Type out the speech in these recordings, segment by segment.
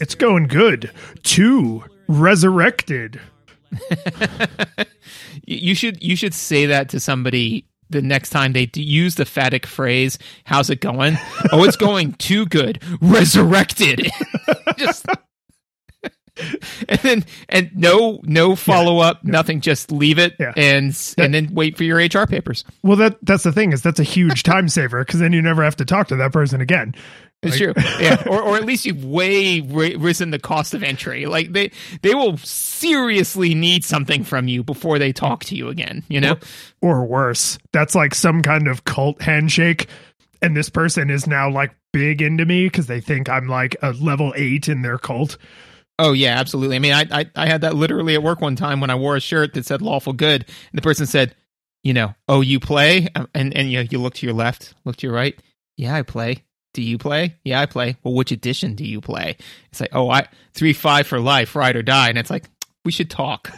It's going good. 2 Resurrected. You should say that to somebody the next time they use the phatic phrase, how's it going? Oh, it's going too good. Resurrected. Just and no follow-up, yeah, nothing, just leave it, yeah, and then wait for your HR papers. Well, that's the thing, is that's a huge time saver, because then you never have to talk to that person again. It's true. Yeah. Or at least you've way risen the cost of entry. Like they will seriously need something from you before they talk to you again, you know? Or worse. That's like some kind of cult handshake. And this person is now like big into me because they think I'm like a level 8 in their cult. Oh, yeah, absolutely. I mean, I had that literally at work one time when I wore a shirt that said lawful good. And the person said, you know, oh, you play? And you look to your left, look to your right. Yeah, I play. Do you play? Yeah, I play. Well, which edition do you play? It's like, oh, 3.5 for life, ride or die. And it's like, we should talk.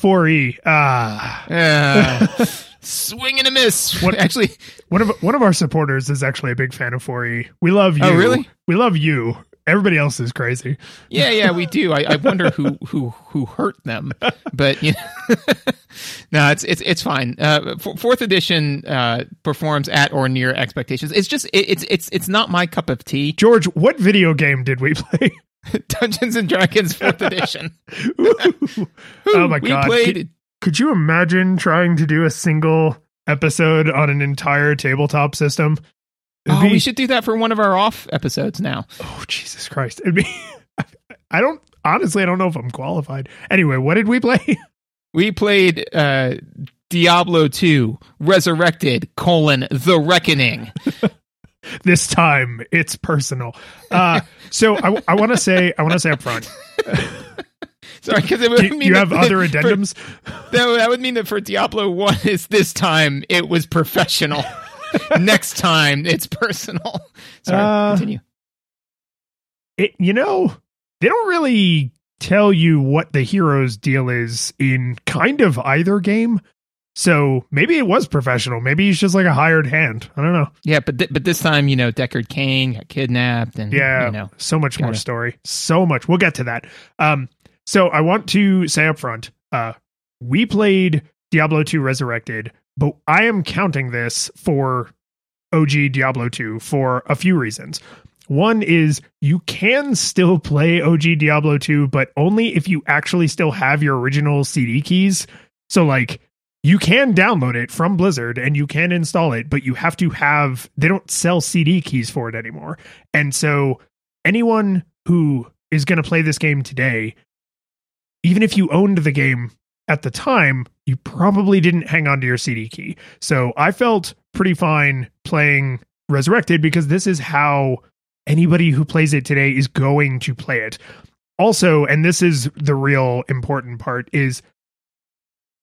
4E. Swing and a miss. Actually, one of our supporters is actually a big fan of 4E. We love you. Oh, really? We love you. Everybody else is crazy. Yeah, we do. I wonder who hurt them, but you know. No, it's fine. Fourth edition performs at or near expectations. It's just it's not my cup of tea. George, what video game did we play? Dungeons and Dragons 4th edition. Oh my god! Could you imagine trying to do a single episode on an entire tabletop system? We should do that for one of our off episodes now. Oh, Jesus Christ. I don't know if I'm qualified. Anyway, what did we play? We played Diablo 2 Resurrected, The Reckoning. This time it's personal. So I want to say, up front. Sorry, because it would mean you have other addendums. That would mean that for Diablo 1 is this time it was professional. Next time it's personal. Sorry, continue. They don't really tell you what the hero's deal is in kind of either game, so maybe it was professional, maybe he's just like a hired hand, I don't know. Yeah, but this time, you know, Deckard Cain got kidnapped, and yeah, you know, so much more story, so much, we'll get to that. So I want to say up front, we played Diablo 2 Resurrected, but I am counting this for OG Diablo 2 for a few reasons. One is you can still play OG Diablo 2, but only if you actually still have your original CD keys. So like you can download it from Blizzard and you can install it, but you have to have, they don't sell CD keys for it anymore. And so anyone who is going to play this game today, even if you owned the game at the time, you probably didn't hang on to your CD key. So I felt pretty fine playing Resurrected because this is how anybody who plays it today is going to play it. Also, and this is the real important part, is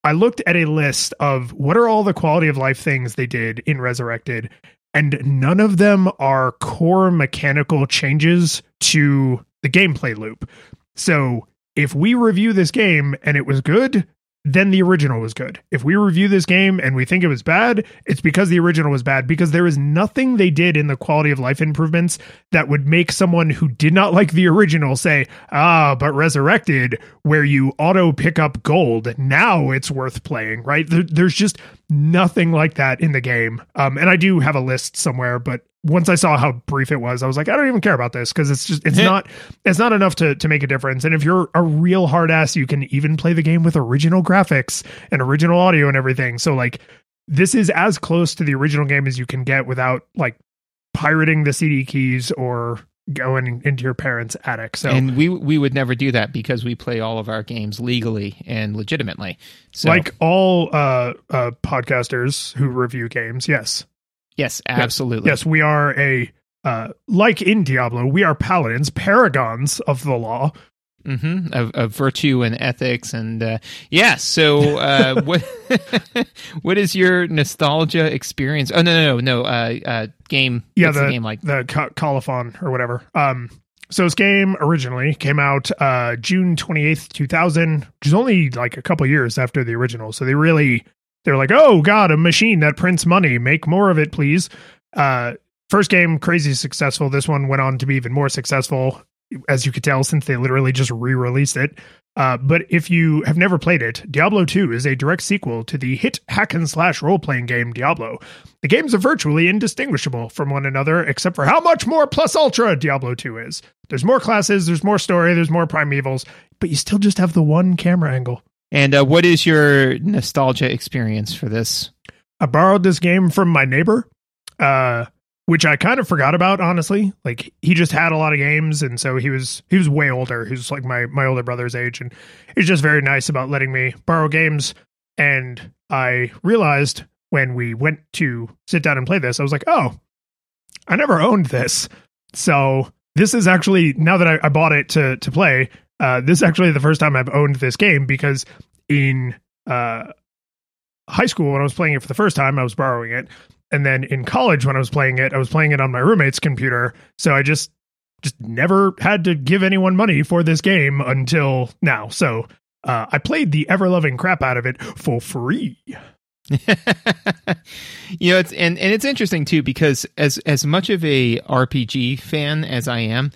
I looked at a list of what are all the quality of life things they did in Resurrected, and none of them are core mechanical changes to the gameplay loop. So if we review this game and it was good, then the original was good. If we review this game and we think it was bad, it's because the original was bad, because there is nothing they did in the quality of life improvements that would make someone who did not like the original say, but Resurrected, where you auto pick up gold, now it's worth playing, right? There's just nothing like that in the game. And I do have a list somewhere, but once I saw how brief it was, I was like, I don't even care about this, because it's not enough to make a difference. And if you're a real hard ass, you can even play the game with original graphics and original audio and everything. So like this is as close to the original game as you can get without like pirating the CD keys or going into your parents' attic. So and we would never do that because we play all of our games legally and legitimately. So like all podcasters who review games, yes. Yes, absolutely. Yes, we are a like in Diablo, we are paladins, paragons of the law. Mm-hmm. Of virtue and ethics. And yeah, so what is your nostalgia experience? Oh, no. Game. Yeah, what's the game like? The Colophon or whatever. So this game originally came out June 28th, 2000, which is only like a couple years after the original. So they're like, oh, God, a machine that prints money. Make more of it, please. First game, crazy successful. This one went on to be even more successful, as you could tell, since they literally just re-released it. But if you have never played it, Diablo 2 is a direct sequel to the hit hack-and-slash role-playing game Diablo. The games are virtually indistinguishable from one another, except for how much more plus ultra Diablo 2 is. There's more classes, there's more story, there's more primevals, but you still just have the one camera angle. And what is your nostalgia experience for this? I borrowed this game from my neighbor, which I kind of forgot about, honestly. Like, he just had a lot of games, and so he was way older. He was like my older brother's age, and he was just very nice about letting me borrow games. And I realized when we went to sit down and play this, I was like, oh, I never owned this. So this is actually, now that I bought it to play, this is actually the first time I've owned this game, because in high school, when I was playing it for the first time, I was borrowing it. And then in college, when I was playing it on my roommate's computer. So I just never had to give anyone money for this game until now. So I played the ever-loving crap out of it for free. You know, it's interesting, too, because as much of a RPG fan as I am,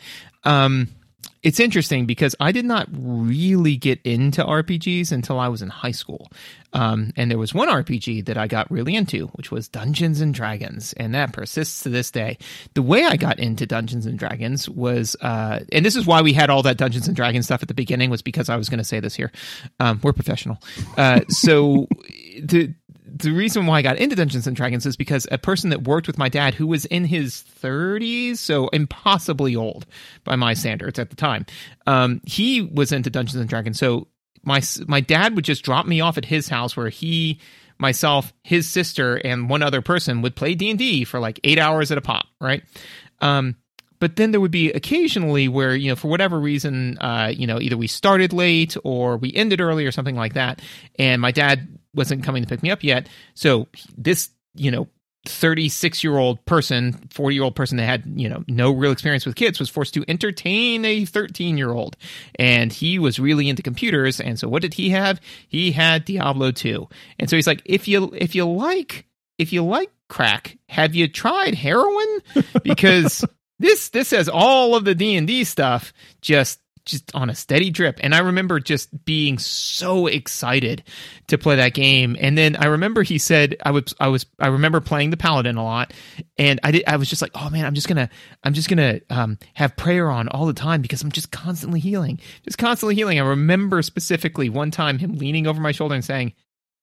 it's interesting because I did not really get into RPGs until I was in high school. And there was one RPG that I got really into, which was Dungeons and Dragons. And that persists to this day. The way I got into Dungeons and Dragons was, and this is why we had all that Dungeons and Dragons stuff at the beginning, was because I was going to say this here. We're professional. So the reason why I got into Dungeons and Dragons is because a person that worked with my dad, who was in his 30s, so impossibly old by my standards at the time, he was into Dungeons and Dragons. So my dad would just drop me off at his house, where he, myself, his sister, and one other person would play D&D for like 8 hours at a pop, right? But then there would be occasionally where, you know, for whatever reason, either we started late or we ended early or something like that, and my dad wasn't coming to pick me up yet. So this, 36-year-old person, 40-year-old person that had, no real experience with kids was forced to entertain a 13-year-old. And he was really into computers. And so what did he have? He had Diablo 2. And so he's like, if you like crack, have you tried heroin? Because this has all of the D&D stuff just on a steady drip. And I remember just being so excited to play that game. And then I remember he said, I remember playing the Paladin a lot, and I was just like, oh man, I'm just gonna have prayer on all the time, because I'm just constantly healing. I remember specifically one time him leaning over my shoulder and saying,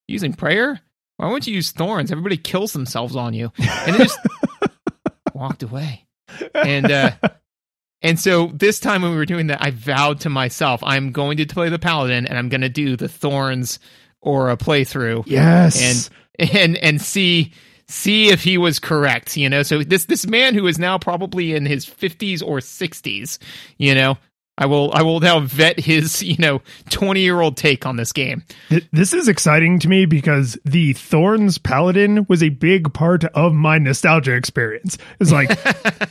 using prayer? Why won't you use thorns? Everybody kills themselves on you. And then just walked away. And, and so this time when we were doing that, I vowed to myself, I'm going to play the Paladin, and I'm going to do the Thorns Aura playthrough. Yes. And see if he was correct, So this man who is now probably in his 50s or 60s, I will now vet his, 20-year-old take on this game. This is exciting to me, because the Thorns Paladin was a big part of my nostalgia experience. It's like,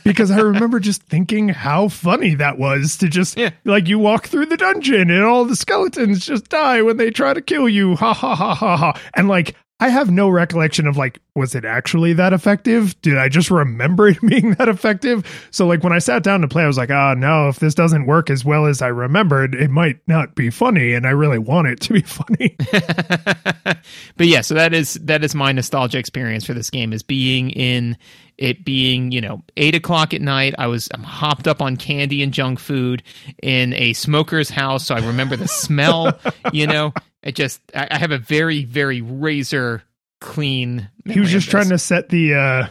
because I remember just thinking how funny that was to just, you walk through the dungeon and all the skeletons just die when they try to kill you. Ha, ha, ha, ha, ha. And, I have no recollection of, was it actually that effective? Did I just remember it being that effective? So, when I sat down to play, I was like, ah, no, if this doesn't work as well as I remembered, it might not be funny, and I really want it to be funny. But yeah, so that is my nostalgia experience for this game, is being 8 o'clock at night. I'm hopped up on candy and junk food in a smoker's house, so I remember the smell, I have a very, very razor clean memory. He was just trying to set the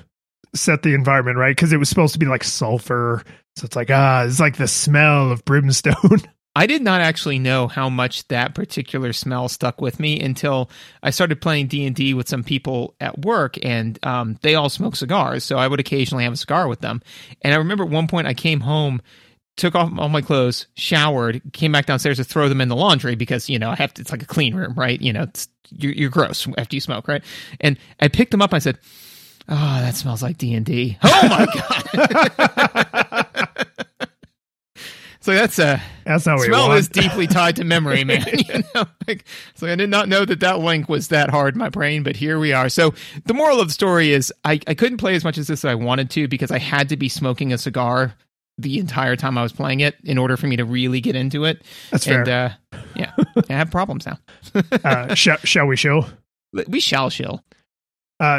environment, right? Because it was supposed to be like sulfur. So it's like, it's like the smell of brimstone. I did not actually know how much that particular smell stuck with me until I started playing D&D with some people at work, and they all smoke cigars, so I would occasionally have a cigar with them. And I remember at one point I came home, took off all my clothes, showered, came back downstairs to throw them in the laundry because, you know, I have to, it's like a clean room, right? You know, it's, you're gross after you smoke, right? And I picked them up. I said, oh, that smells like D&D. Oh, my God. So that's how we smell is deeply tied to memory, man. You know, like, so I did not know that that link was that hard in my brain, but here we are. So the moral of the story is I couldn't play as much as this as I wanted to because I had to be smoking a cigar the entire time I was playing it in order for me to really get into it. That's fair. And, yeah, I have problems now. Shall we shill? We shall shill.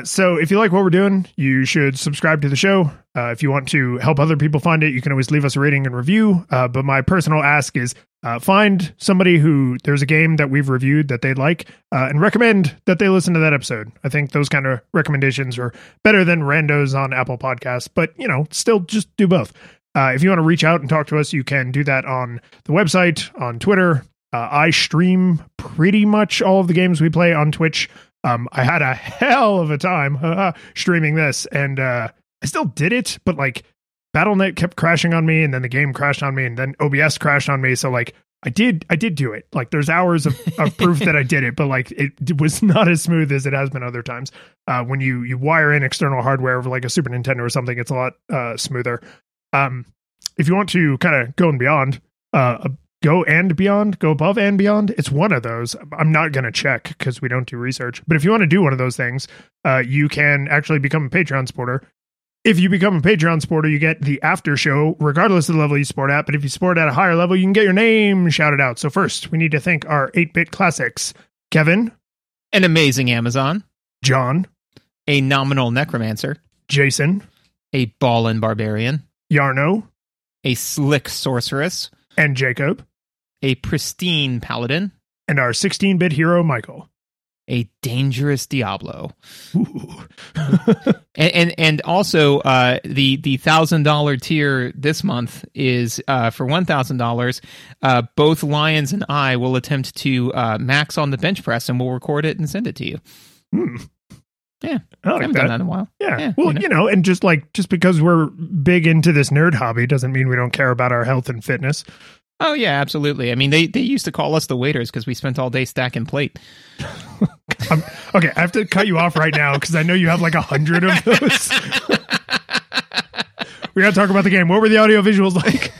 So if you like what we're doing, you should subscribe to the show. If you want to help other people find it, you can always leave us a rating and review. But my personal ask is find somebody who there's a game that we've reviewed that they'd like and recommend that they listen to that episode. I think those kind of recommendations are better than randos on Apple Podcasts, but, you know, still just do both. If you want to reach out and talk to us, you can do that on the website, on Twitter. I stream pretty much all of the games we play on Twitch. I had a hell of a time streaming this, and I still did it, but like Battle.net kept crashing on me, and then the game crashed on me, and then OBS crashed on me. So like I did do it. Like there's hours of proof that I did it, but like it was not as smooth as it has been other times. When you wire in external hardware over like a Super Nintendo or something, it's a lot smoother. If you want to kind of go and beyond, go above and beyond. It's one of those. I'm not going to check because we don't do research. But if you want to do one of those things, you can actually become a Patreon supporter. If you become a Patreon supporter, you get the after show, regardless of the level you support at. But if you support at a higher level, you can get your name shouted out. So first, we need to thank our 8-Bit Classics. Kevin. An amazing Amazon. John. A nominal necromancer. Jason. A ballin' barbarian. Yarno. A slick sorceress. And Jacob. A pristine paladin. And our 16-bit hero, Michael. A dangerous Diablo. and also the $1,000 tier this month is for $1,000. Both Lions and I will attempt to max on the bench press, and we'll record it and send it to you. Hmm. Yeah, I haven't done that in a while. Yeah. Well, you know, and just because we're big into this nerd hobby doesn't mean we don't care about our health and fitness. Oh, yeah, absolutely. I mean, they used to call us the waiters because we spent all day stacking plate. Okay, I have to cut you off right now because I know you have like 100 of those. We got to talk about the game. What were the audio visuals like?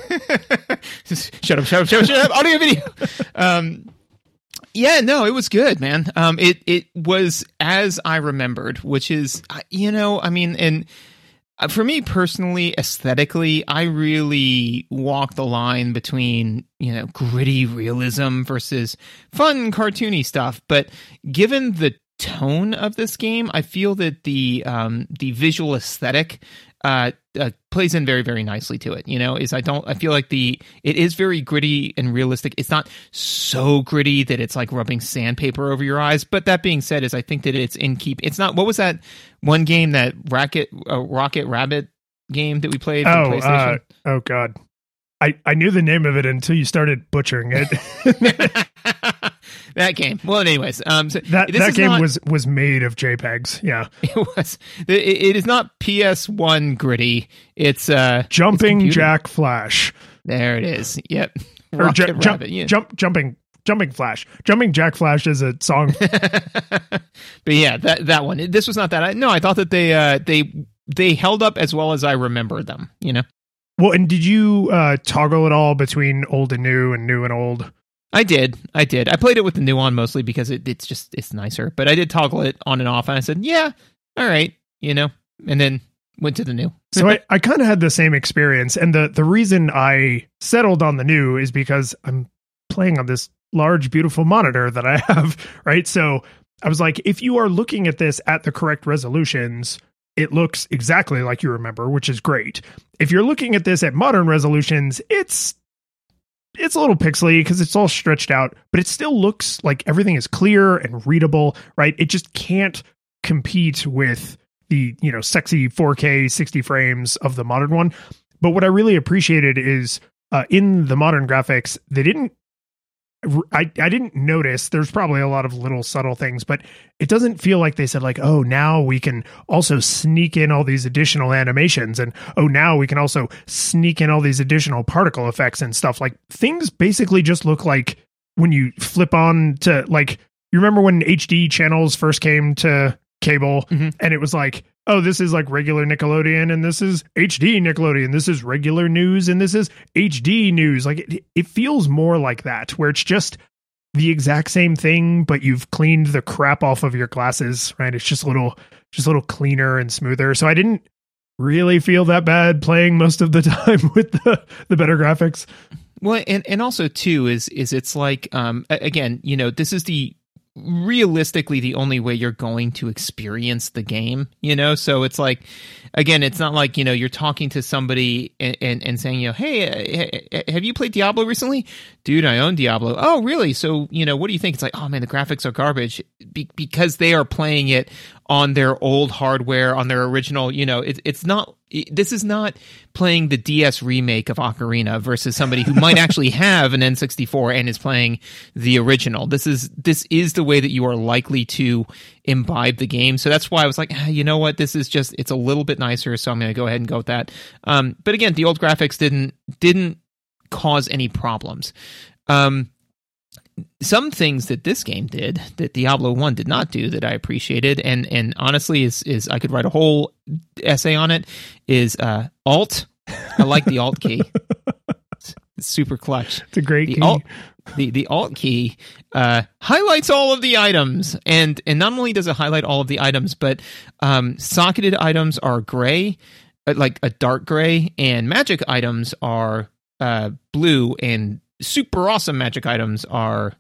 Shut up. Audio video. Yeah, no, it was good, man. It was as I remembered, which is, you know, I mean, and for me personally, aesthetically, I really walk the line between, you know, gritty realism versus fun, cartoony stuff. But given the tone of this game, I feel that the visual aesthetic plays in very, very nicely to it. You know, I feel like it is very gritty and realistic. It's not so gritty that it's like rubbing sandpaper over your eyes. But that being said, I think that it's in keep. It's not, what was that one game, that Rocket Rabbit game that we played on PlayStation? Oh God. I knew the name of it until you started butchering it. That game. Well, anyways, so that game was made of JPEGs. Yeah, it was. It is not PS1 gritty. It's jumping it's Jack Flash. There it is. Yep. Or jumping Flash. Jumping Jack Flash is a song. But yeah, that one. This was not that. I thought that they held up as well as I remember them. You know. Well, and did you toggle at all between old and new and old? I did. I played it with the new on mostly because it's nicer. But I did toggle it on and off, and I said, yeah, all right, you know, and then went to the new. So I kind of had the same experience. And the reason I settled on the new is because I'm playing on this large, beautiful monitor that I have, right? So I was like, if you are looking at this at the correct resolutions, it looks exactly like you remember, which is great. If you're looking at this at modern resolutions, it's a little pixely because it's all stretched out, but it still looks like everything is clear and readable, right? It just can't compete with the, you know, sexy 4K 60 frames of the modern one. But what I really appreciated is in the modern graphics, they didn't, I didn't notice, there's probably a lot of little subtle things, but it doesn't feel like they said like, oh, now we can also sneak in all these additional animations, and oh, now we can also sneak in all these additional particle effects and stuff. Like, things basically just look like when you flip on to, like, you remember when HD channels first came to cable, mm-hmm. and it was like, oh, this is like regular Nickelodeon, and this is HD Nickelodeon, this is regular news, and this is HD news. Like, it feels more like that, where it's just the exact same thing, but you've cleaned the crap off of your glasses, right? It's just a little cleaner and smoother. So I didn't really feel that bad playing most of the time with the better graphics. Well, and also too is it's like, again, you know, this is realistically the only way you're going to experience the game, you know? So it's like, again, it's not like, you know, you're talking to somebody and saying, you know, hey, have you played Diablo recently? Dude, I own Diablo. Oh, really? So, you know, what do you think? It's like, oh man, the graphics are garbage, because they are playing it on their old hardware, on their original, you know, this is not playing the DS remake of Ocarina versus somebody who might actually have an N64 and is playing the original. This is the way that you are likely to imbibe the game. So that's why I was like, you know what, this is just, it's a little bit nicer, so I'm going to go ahead and go with that. But again, the old graphics didn't cause any problems. Some things that this game did that Diablo 1 did not do that I appreciated, and honestly is I could write a whole essay on it, is alt. I like the alt key. It's super clutch. It's a great key. The alt key highlights all of the items, and not only does it highlight all of the items, but socketed items are gray, like a dark gray, and magic items are blue, and super awesome magic items are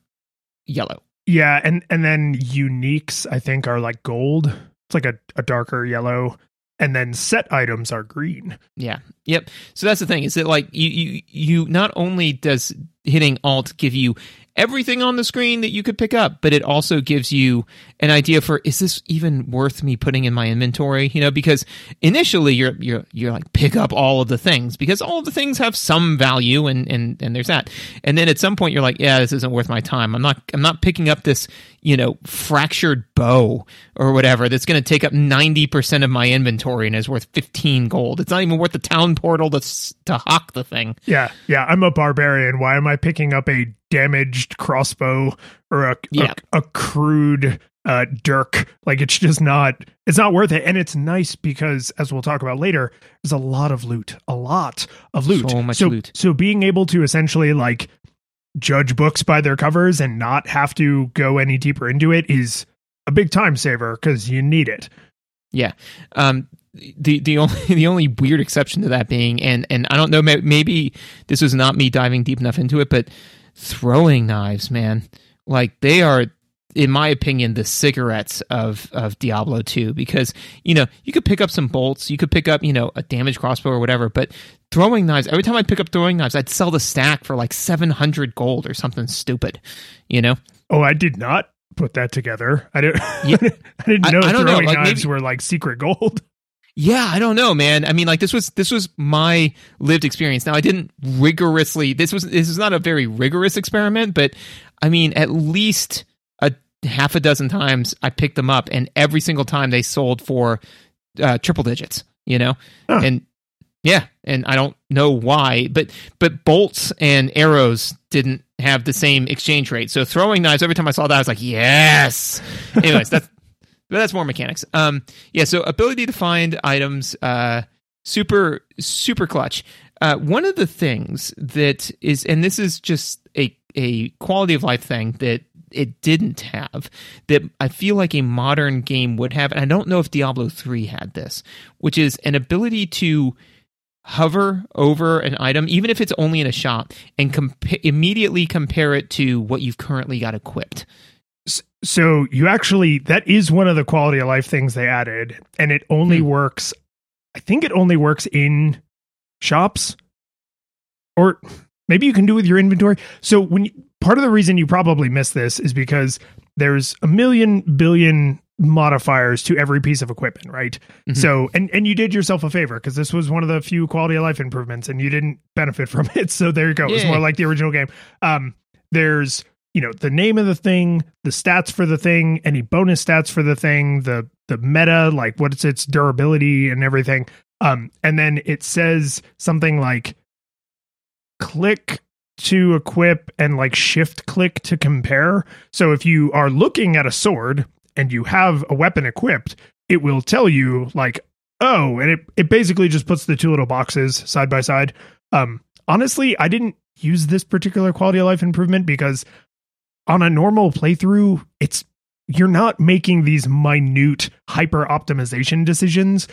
yellow. Yeah, and then uniques, I think, are like gold. It's like a darker yellow. And then set items are green. Yeah. Yep. So that's the thing, is that like you not only does hitting alt give you everything on the screen that you could pick up, but it also gives you an idea for, is this even worth me putting in my inventory? You know, because initially you're like, pick up all of the things, because all of the things have some value, and there's that. And then at some point you're like, yeah, this isn't worth my time. I'm not picking up this, you know, fractured bow or whatever that's going to take up 90% of my inventory and is worth 15 gold. It's not even worth the town portal to hawk the thing. Yeah. I'm a barbarian. Why am I picking up a damaged crossbow or a crude dirk? Like, it's just not, it's not worth it. And it's nice because, as we'll talk about later, there's a lot of loot. So much loot. So being able to essentially like judge books by their covers and not have to go any deeper into it is a big time saver, because you need it. Yeah. The only weird exception to that being, and I don't know, maybe this was not me diving deep enough into it, but throwing knives, man, like they are, in my opinion, the cigarettes of Diablo 2, because, you know, you could pick up some bolts, you could pick up, you know, a damaged crossbow or whatever, but throwing knives, every time I'd pick up throwing knives, I'd sell the stack for like 700 gold or something stupid, you know? Oh, I did not put that together. I didn't know throwing knives were like secret gold. Yeah, I don't know, man. I mean, like, this was my lived experience. Now, I didn't rigorously, this is not a very rigorous experiment, but I mean, at least half a dozen times I picked them up, and every single time they sold for triple digits, you know? Huh. And yeah, and I don't know why, but bolts and arrows didn't have the same exchange rate. So throwing knives, every time I saw that, I was like, yes. Anyways, that's more mechanics. So ability to find items, super, super clutch. One of the things that is, and this is just a quality of life thing that it didn't have, that I feel like a modern game would have, and I don't know if Diablo 3 had this, which is an ability to hover over an item, even if it's only in a shop, and immediately compare it to what you've currently got equipped. So you actually, that is one of the quality of life things they added, and it only works, I think it only works in shops, or maybe you can do with your inventory. So part of the reason you probably missed this is because there's a million billion modifiers to every piece of equipment, right? Mm-hmm. So, and you did yourself a favor, because this was one of the few quality of life improvements and you didn't benefit from it. So there you go. Yeah. It's more like the original game. There's, you know, the name of the thing, the stats for the thing, any bonus stats for the thing, the meta, like what's its durability and everything. And then it says something like click to equip and like shift click to compare. So if you are looking at a sword and you have a weapon equipped, it will tell you like, oh, and it basically just puts the two little boxes side by side. Honestly, I didn't use this particular quality of life improvement because on a normal playthrough, you're not making these minute hyper optimization decisions.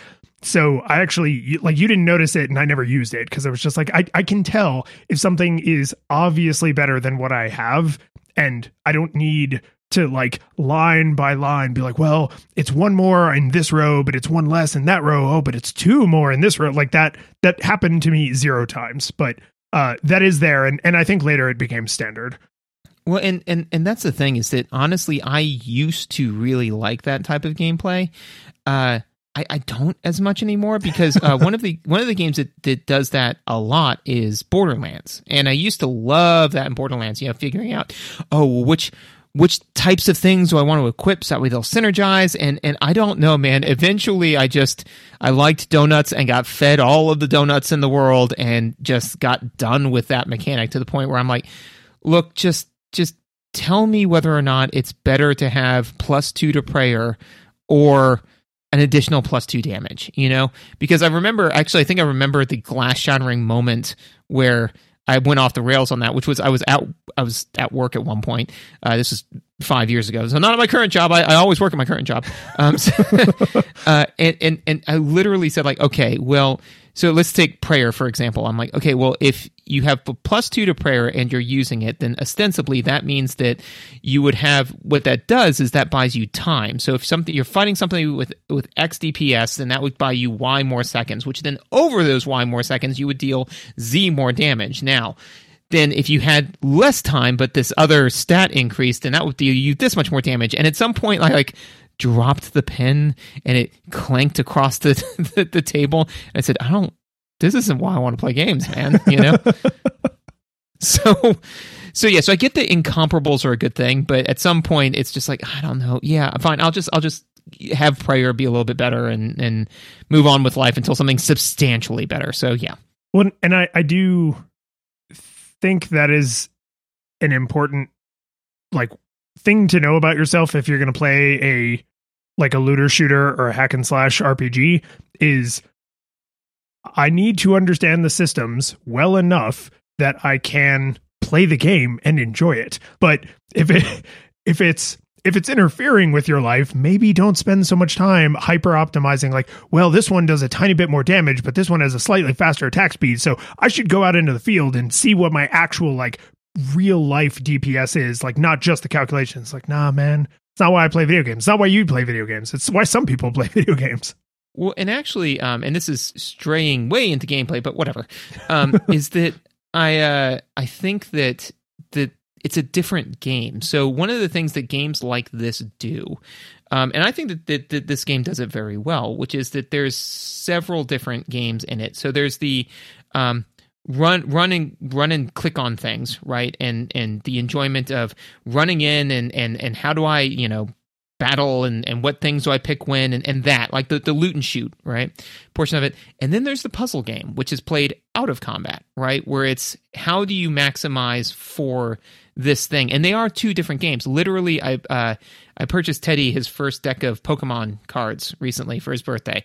So I actually, like, you didn't notice it and I never used it because I was just like, I can tell if something is obviously better than what I have, and I don't need to like line by line be like, well, it's one more in this row, but it's one less in that row. Oh, but it's two more in this row. Like that happened to me 0 times, but that is there. And I think later it became standard. Well, and that's the thing, is that honestly, I used to really like that type of gameplay. I don't as much anymore, because one of the games that does that a lot is Borderlands. And I used to love that in Borderlands, you know, figuring out, oh, which types of things do I want to equip so that way they'll synergize? And I don't know, man. Eventually, I liked donuts and got fed all of the donuts in the world and just got done with that mechanic to the point where I'm like, look, just tell me whether or not it's better to have +2 to prayer or an additional +2 damage, you know? Because I remember the glass shattering moment where I went off the rails on that, which was I was at work at one point. This was 5 years ago, so not at my current job. I always work at my current job. And I literally said, like, okay, well, so let's take prayer, for example. I'm like, okay, well, if you have a +2 to prayer and you're using it, then ostensibly that means that you would have, what that does is that buys you time. So if something, you're fighting something with X DPS, then that would buy you Y more seconds, which then over those Y more seconds, you would deal Z more damage. Now, then if you had less time, but this other stat increased, then that would deal you this much more damage. And at some point, I dropped the pen and it clanked across the table. And I said, this isn't why I want to play games, man, you know? So I get that incomparables are a good thing, but at some point it's just like, I don't know. Yeah, fine. I'll just have prayer be a little bit better and move on with life until something substantially better. So, yeah. Well, and I do think that is an important, like, thing to know about yourself if you're going to play a looter shooter or a hack and slash RPG is, I need to understand the systems well enough that I can play the game and enjoy it. But if it's interfering with your life, maybe don't spend so much time hyper optimizing, like, well, this one does a tiny bit more damage, but this one has a slightly faster attack speed, so I should go out into the field and see what my actual, like, real life DPS is, like, not just the calculations. Like, nah, man, it's not why I play video games. It's not why you play video games. It's why some people play video games. Well, and actually, and this is straying way into gameplay, but whatever, is that I think that it's a different game. So one of the things that games like this do, and I think that this game does it very well, which is that there's several different games in it. So there's the run and click on things, right? And the enjoyment of running in and how do I, you know, battle and what things do I pick when and that, like the loot and shoot, right, portion of it. And then there's the puzzle game, which is played out of combat, right, where it's how do you maximize for this thing. And they are two different games. Literally, I purchased Teddy his first deck of Pokemon cards recently for his birthday.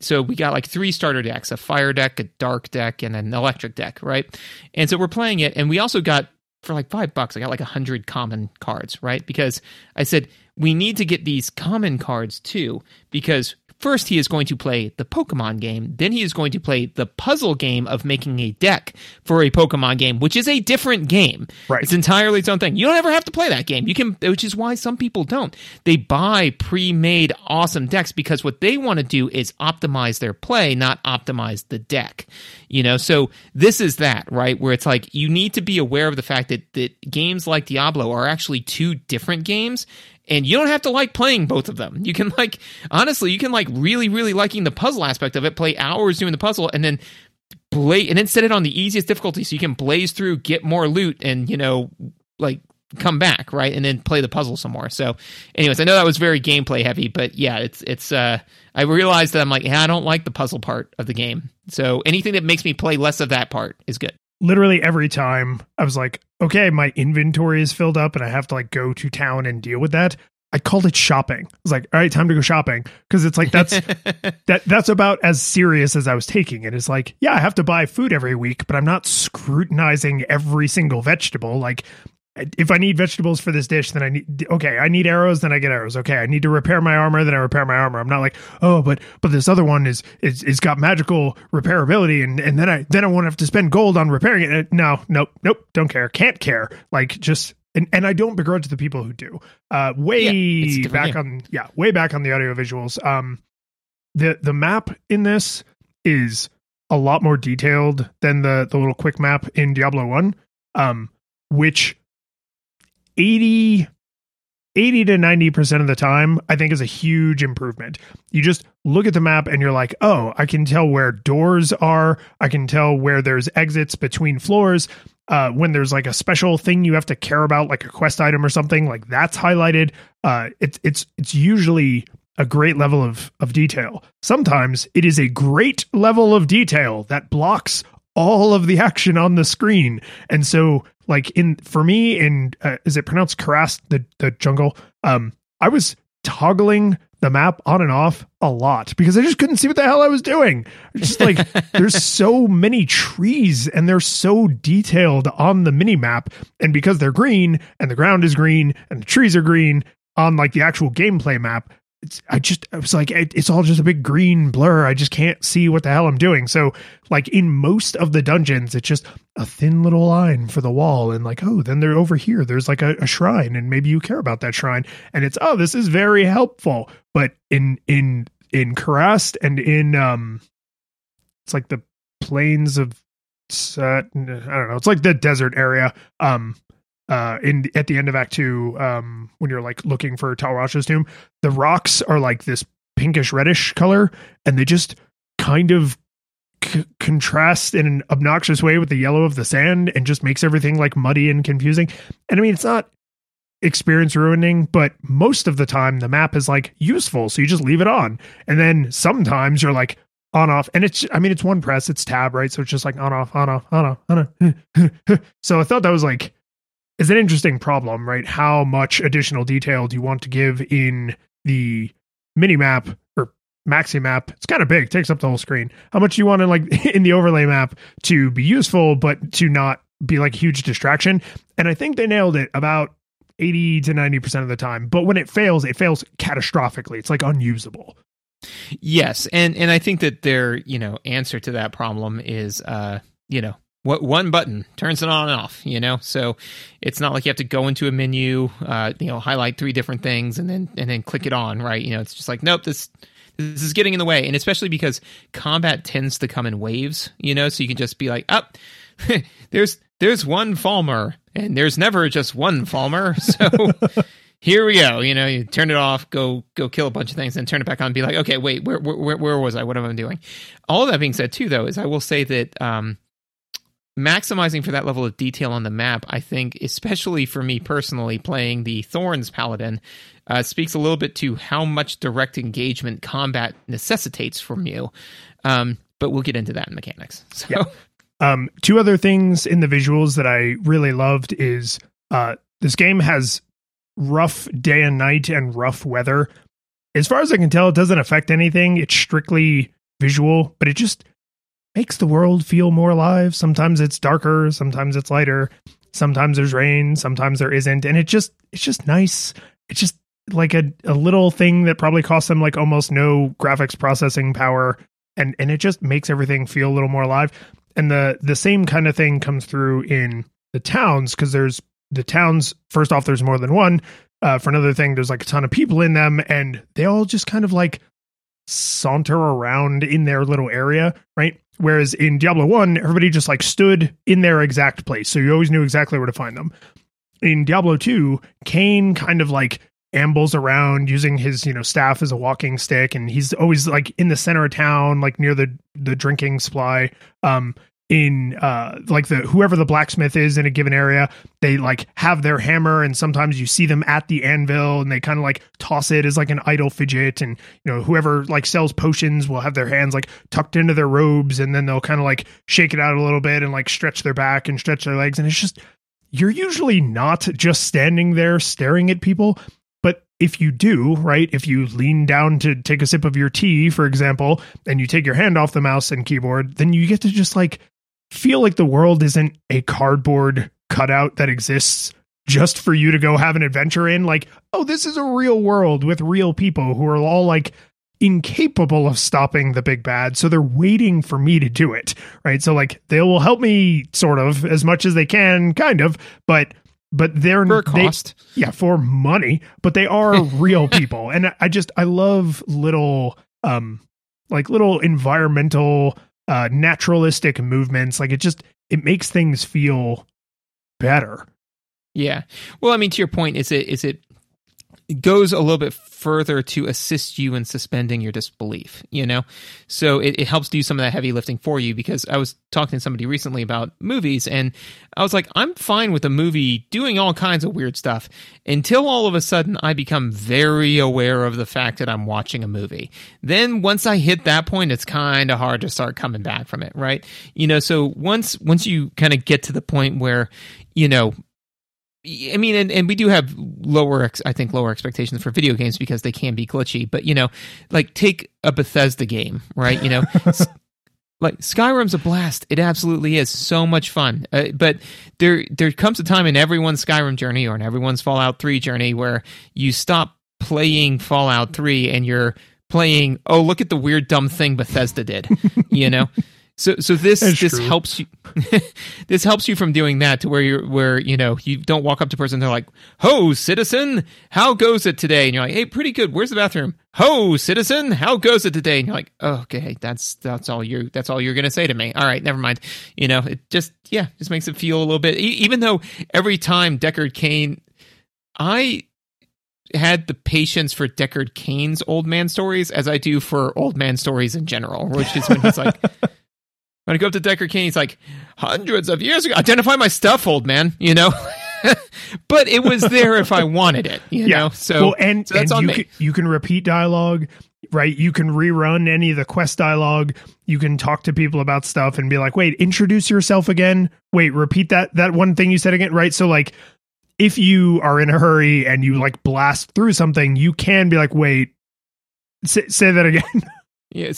So we got like 3 starter decks, a fire deck, a dark deck, and an electric deck, right? And so we're playing it, and we also got, for like $5, I got like 100 common cards, right? Because I said, we need to get these common cards too, because first he is going to play the Pokemon game, then he is going to play the puzzle game of making a deck for a Pokemon game, which is a different game. Right. It's entirely its own thing. You don't ever have to play that game. You can, which is why some people don't. They buy pre-made awesome decks because what they want to do is optimize their play, not optimize the deck. You know, so this is that, right, where it's like you need to be aware of the fact that games like Diablo are actually two different games. And you don't have to like playing both of them. You can like, honestly, you can like really, really liking the puzzle aspect of it, play hours doing the puzzle, and then play, and then set it on the easiest difficulty so you can blaze through, get more loot, and, you know, like come back, right? And then play the puzzle some more. So anyways, I know that was very gameplay heavy, but yeah, it's I realized that I'm like, yeah, I don't like the puzzle part of the game. So anything that makes me play less of that part is good. Literally every time I was like, okay, my inventory is filled up and I have to like go to town and deal with that. I called it shopping. I was like, all right, time to go shopping. Cause it's like, that's about as serious as I was taking it. It's like, yeah, I have to buy food every week, but I'm not scrutinizing every single vegetable. Like if I need vegetables for this dish, then I need arrows, then I get arrows. Okay, I need to repair my armor, then I repair my armor. I'm not like, oh, but this other one is got magical repairability, and then I won't have to spend gold on repairing it. No, nope, don't care, can't care. Like just and I don't begrudge the people who do. Way back on the audio visuals. The map in this is a lot more detailed than the little quick map in Diablo 1, which 80 to 90% of the time, I think is a huge improvement. You just look at the map and you're like, oh, I can tell where doors are. I can tell where there's exits between floors. When there's like a special thing you have to care about, like a quest item or something, like that's highlighted. It's usually a great level of detail. Sometimes it is a great level of detail that blocks all of the action on the screen. And so like is it pronounced Karast, the jungle? I was toggling the map on and off a lot because I just couldn't see what the hell I was doing. Just like, there's so many trees and they're so detailed on the mini map. And because they're green and the ground is green and the trees are green on like the actual gameplay map, it's all just a big green blur. I just can't see what the hell I'm doing. So like in most of the dungeons, it's just a thin little line for the wall. And like, oh, then they're over here. There's like a shrine, and maybe you care about that shrine. And it's, oh, this is very helpful. But in Karast and in, it's like the plains of, I don't know. It's like the desert area. At the end of Act 2, when you're like looking for Tal Rasha's tomb, the rocks are like this pinkish reddish color, and they just kind of contrast in an obnoxious way with the yellow of the sand, and just makes everything like muddy and confusing. And I mean, it's not experience ruining, but most of the time the map is like useful, so you just leave it on. And then sometimes you're like on off, and it's one press, it's tab, right? So it's just like on off, on off, on off, on off. So I thought that was like, is an interesting problem, right? How much additional detail do you want to give in the mini map or maxi map? It's kind of big, takes up the whole screen. How much do you want to like in the overlay map to be useful, but to not be like a huge distraction? And I think they nailed it about 80 to 90% of the time. But when it fails catastrophically. It's like unusable. Yes. And I think that their, you know, answer to that problem is, you know, what one button turns it on and off, you know? So it's not like you have to go into a menu, you know, highlight three different things and then click it on, right? You know, it's just like, nope, this is getting in the way. And especially because combat tends to come in waves, you know, so you can just be like, up, oh, there's one Falmer, and there's never just one Falmer. So here we go, you know, you turn it off, go kill a bunch of things, and turn it back on and be like, okay, wait, where was I? What am I doing? All that being said too, though, is I will say that, maximizing for that level of detail on the map, I think, especially for me personally, playing the Thorns Paladin, speaks a little bit to how much direct engagement combat necessitates from you. But we'll get into that in mechanics. So. Yeah. Two other things in the visuals that I really loved is this game has rough day and night and rough weather. As far as I can tell, it doesn't affect anything. It's strictly visual, but it just makes the world feel more alive. Sometimes it's darker, sometimes it's lighter, sometimes there's rain, sometimes there isn't, and it's just nice. It's just like a little thing that probably costs them like almost no graphics processing power, and it just makes everything feel a little more alive. And the same kind of thing comes through in the towns, because there's the towns, first off, there's more than one. For another thing, there's like a ton of people in them, and they all just kind of like saunter around in their little area, right? Whereas in Diablo 1, everybody just like stood in their exact place, so you always knew exactly where to find them. In Diablo 2, Cain kind of like ambles around using his, staff as a walking stick. And he's always like in the center of town, like near the drinking supply, whoever the blacksmith is in a given area. They like have their hammer, and sometimes you see them at the anvil, and they kind of like toss it as like an idle fidget. And whoever like sells potions will have their hands like tucked into their robes, and then they'll kind of like shake it out a little bit and like stretch their back and stretch their legs. And it's just, you're usually not just standing there staring at people. If you do, right, if you lean down to take a sip of your tea, for example, and you take your hand off the mouse and keyboard, then you get to just like feel like the world isn't a cardboard cutout that exists just for you to go have an adventure in. Like, oh, this is a real world with real people who are all like incapable of stopping the big bad, so they're waiting for me to do it, right? So like they will help me sort of as much as they can, kind of, but they're for a cost. For money, but they are real people. And I love little, little environmental, naturalistic movements. Like it makes things feel better. Yeah. Well, I mean, to your point, it goes a little bit further to assist you in suspending your disbelief, So it helps do some of that heavy lifting for you, because I was talking to somebody recently about movies, and I was like, I'm fine with a movie doing all kinds of weird stuff until all of a sudden I become very aware of the fact that I'm watching a movie. Then once I hit that point, it's kind of hard to start coming back from it, right? So once you kind of get to the point where, I mean, and we do have lower expectations for video games because they can be glitchy, but, like take a Bethesda game, right? Like Skyrim's a blast. It absolutely is so much fun. But there comes a time in everyone's Skyrim journey or in everyone's Fallout 3 journey where you stop playing Fallout 3 and you're playing, oh, look at the weird dumb thing Bethesda did, So this helps you. This helps you from doing that to where you don't walk up to a person. They're like, "Ho, citizen, how goes it today?" And you're like, "Hey, pretty good. Where's the bathroom?" "Ho, citizen, how goes it today?" And you're like, oh, "Okay, that's all you're gonna say to me. All right, never mind." It just makes it feel a little bit. Even though every time Deckard Cain, I had the patience for Deckard Cain's old man stories as I do for old man stories in general, which is when he's like. When I go up to Deckard Cain, he's like, hundreds of years ago, identify my stuff, old man, But it was there if I wanted it, know? So, well, so that's on me. You can repeat dialogue, right? You can rerun any of the quest dialogue. You can talk to people about stuff and be like, wait, introduce yourself again. Wait, repeat that one thing you said again, right? So, like, if you are in a hurry and you, like, blast through something, you can be like, wait, say that again. Yeah,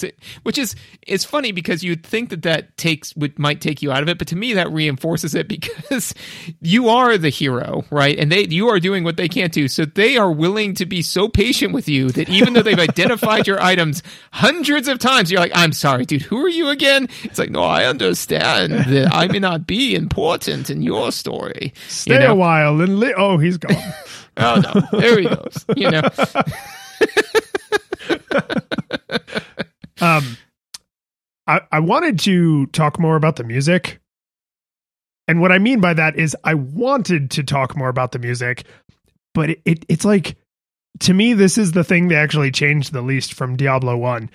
it's funny because you'd think that might take you out of it, but to me that reinforces it because you are the hero, right? And you are doing what they can't do, so they are willing to be so patient with you that even though they've identified your items hundreds of times, you're like, I'm sorry, dude, who are you again? It's like, no, I understand that I may not be important in your story. Stay a while and oh, he's gone. Oh no, there he goes. I wanted to talk more about the music. And what I mean by that is I wanted to talk more about the music, but it's like, to me, this is the thing they actually changed the least from Diablo 1.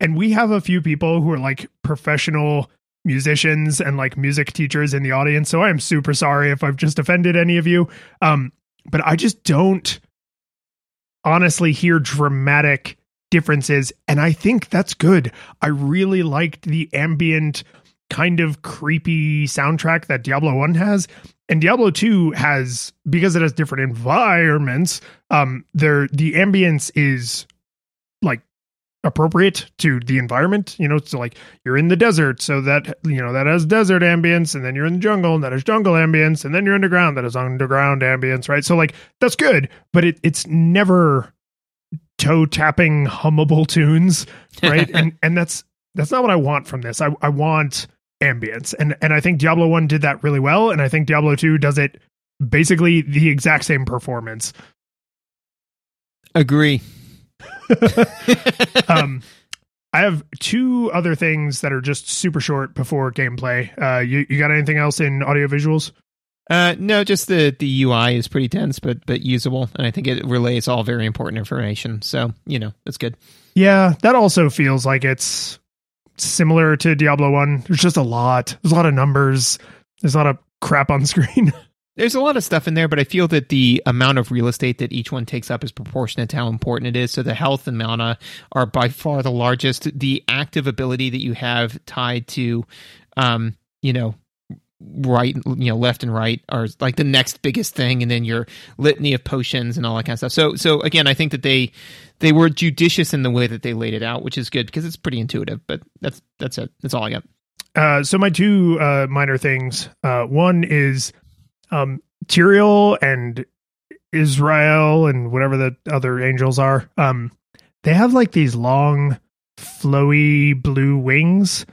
And we have a few people who are like professional musicians and like music teachers in the audience. So I am super sorry if I've just offended any of you. But I just don't honestly hear dramatic differences, and I think that's good. I really liked the ambient kind of creepy soundtrack that Diablo 1 has, and Diablo 2 has, because it has different environments, the ambience is like appropriate to the environment, so like you're in the desert, so that that has desert ambience, and then you're in the jungle and that has jungle ambience, and then you're underground, that is underground ambience, right? So like that's good, but it's never toe-tapping hummable tunes, right? and that's not what I want from this. I want ambience, and I think Diablo 1 did that really well, and I think Diablo 2 does it basically the exact same performance. Agree. I have two other things that are just super short before gameplay. You got anything else in audio visuals? No, just the UI is pretty dense, but usable, and I think it relays all very important information. So, you know, that's good. Yeah, that also feels like it's similar to Diablo 1. There's just a lot. There's a lot of numbers. There's a lot of crap on screen. There's a lot of stuff in there, but I feel that the amount of real estate that each one takes up is proportionate to how important it is. So the health and mana are by far the largest. The active ability that you have tied to, left and right are like the next biggest thing, and then your litany of potions and all that kind of stuff. So again, I think that they were judicious in the way that they laid it out, which is good because it's pretty intuitive. But that's it. That's all I got. So my two minor things. One is Tyrael and Israel and whatever the other angels are. They have like these long, flowy blue wings.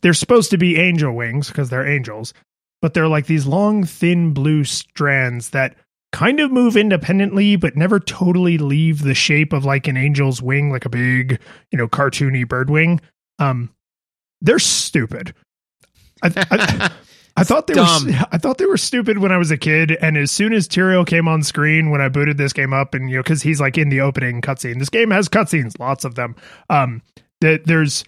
They're supposed to be angel wings because they're angels, but they're like these long, thin blue strands that kind of move independently, but never totally leave the shape of like an angel's wing, like a big, cartoony bird wing. They're stupid. I thought they were stupid when I was a kid, and as soon as Tyrael came on screen when I booted this game up, and because he's like in the opening cutscene. This game has cutscenes, lots of them. There's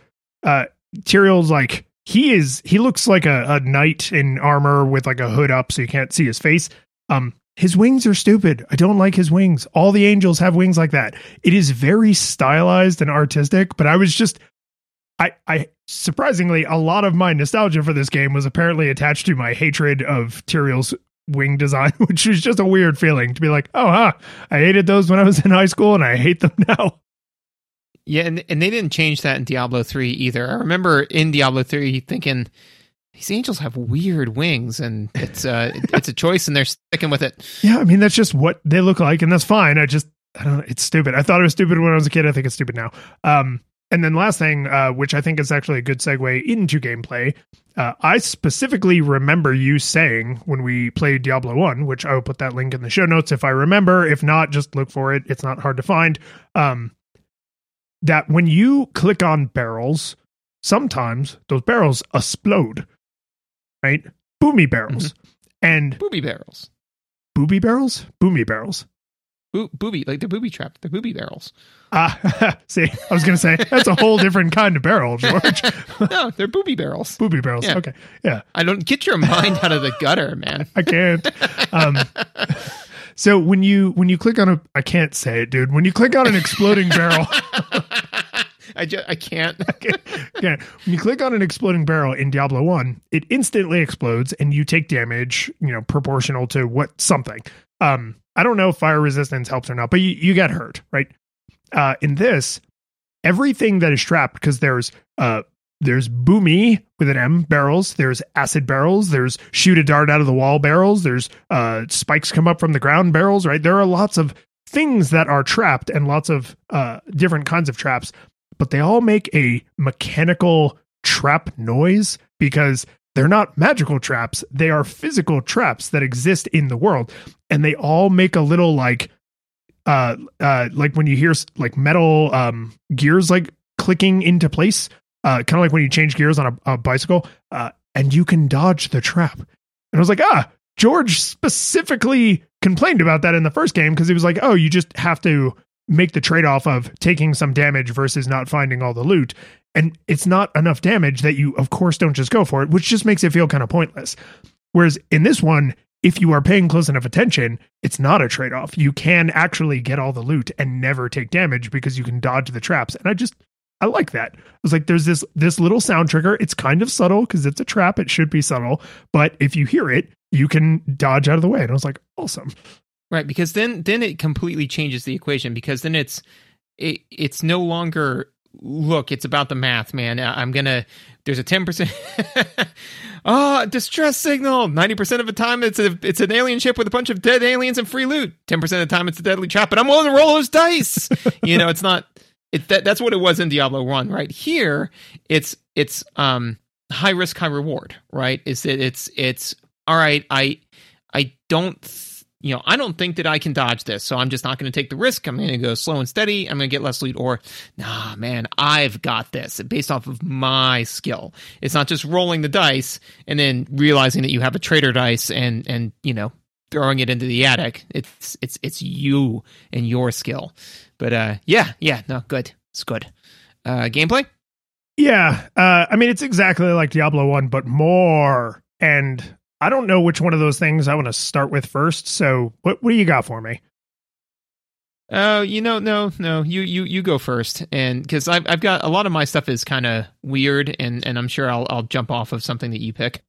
Tyrael's like he looks like a knight in armor with like a hood up, so you can't see his face. His wings are stupid. I don't like his wings. All the angels have wings like that. It is very stylized and artistic, but I surprisingly, a lot of my nostalgia for this game was apparently attached to my hatred of Tyrael's wing design, which was just a weird feeling to be like, I hated those when I was in high school and I hate them now. Yeah, and they didn't change that in Diablo 3 either. I remember in Diablo 3 thinking, these angels have weird wings, and it's a choice, and they're sticking with it. Yeah, I mean, that's just what they look like, and that's fine. I don't know, it's stupid. I thought it was stupid when I was a kid. I think it's stupid now. And then last thing, which I think is actually a good segue into gameplay, I specifically remember you saying when we played Diablo 1, which I will put that link in the show notes if I remember. If not, just look for it. It's not hard to find. That when you click on barrels, sometimes those barrels explode, right? Boomy barrels. Mm-hmm. And booby barrels. Booby barrels? Boomy barrels. Booby, like the booby trap, the booby barrels. See, I was going to say, that's a whole different kind of barrel, George. No, they're booby barrels. Booby barrels, yeah. Okay, yeah. I don't get your mind out of the gutter, man. I can't. So when you click on I can't say it, dude. When you click on an exploding barrel. I can't. When you click on an exploding barrel in Diablo 1, it instantly explodes and you take damage, proportional to what something. I don't know if fire resistance helps or not, but you get hurt, right? In this, everything that is trapped, because there's boomy with an M barrels, there's acid barrels, there's shoot a dart out of the wall barrels, there's spikes come up from the ground barrels, right? There are lots of things that are trapped and lots of different kinds of traps, but they all make a mechanical trap noise because they're not magical traps. They are physical traps that exist in the world. And they all make a little like when you hear like metal gears, like clicking into place, kind of like when you change gears on a bicycle, and you can dodge the trap. And I was like, George specifically complained about that in the first game. Cause he was like, you just have to make the trade-off of taking some damage versus not finding all the loot. And it's not enough damage that you, of course, don't just go for it, which just makes it feel kind of pointless. Whereas in this one, if you are paying close enough attention, it's not a trade-off. You can actually get all the loot and never take damage because you can dodge the traps. And I like that. I was like, there's this little sound trigger. It's kind of subtle because it's a trap. It should be subtle. But if you hear it, you can dodge out of the way. And I was like, awesome. Right, because then it completely changes the equation, because then it's no longer... Look, it's about the math, man. There's a 10%. Distress signal. 90% of the time, it's an alien ship with a bunch of dead aliens and free loot. 10% of the time, it's a deadly trap, but I'm willing to roll those dice. It's not. That's what it was in Diablo 1, right? Here, it's high risk, high reward, right? All right. I don't you know, I don't think that I can dodge this, so I'm just not going to take the risk. I'm going to go slow and steady. I'm going to get less loot, or, nah, man, I've got this based off of my skill. It's not just rolling the dice and then realizing that you have a traitor dice and you know, throwing it into the attic. It's you and your skill. But no, good. It's good. Gameplay? Yeah. I mean, it's exactly like Diablo 1, but more. And I don't know which one of those things I want to start with first. So what do you got for me? Oh, you know, no, you go first. And because I've got a lot of my stuff is kind of weird, and I'm sure I'll jump off of something that you pick.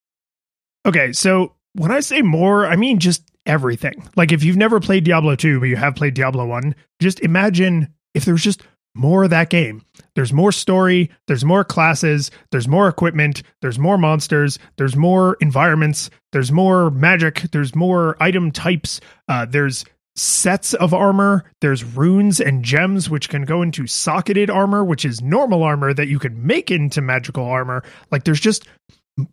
Okay. So when I say more, I mean, just everything. Like if you've never played Diablo 2, but you have played Diablo 1, just imagine if there's just more of that game. There's more story, there's more classes, there's more equipment, there's more monsters, there's more environments, there's more magic, there's more item types, there's sets of armor, there's runes and gems which can go into socketed armor, which is normal armor that you can make into magical armor. Like there's just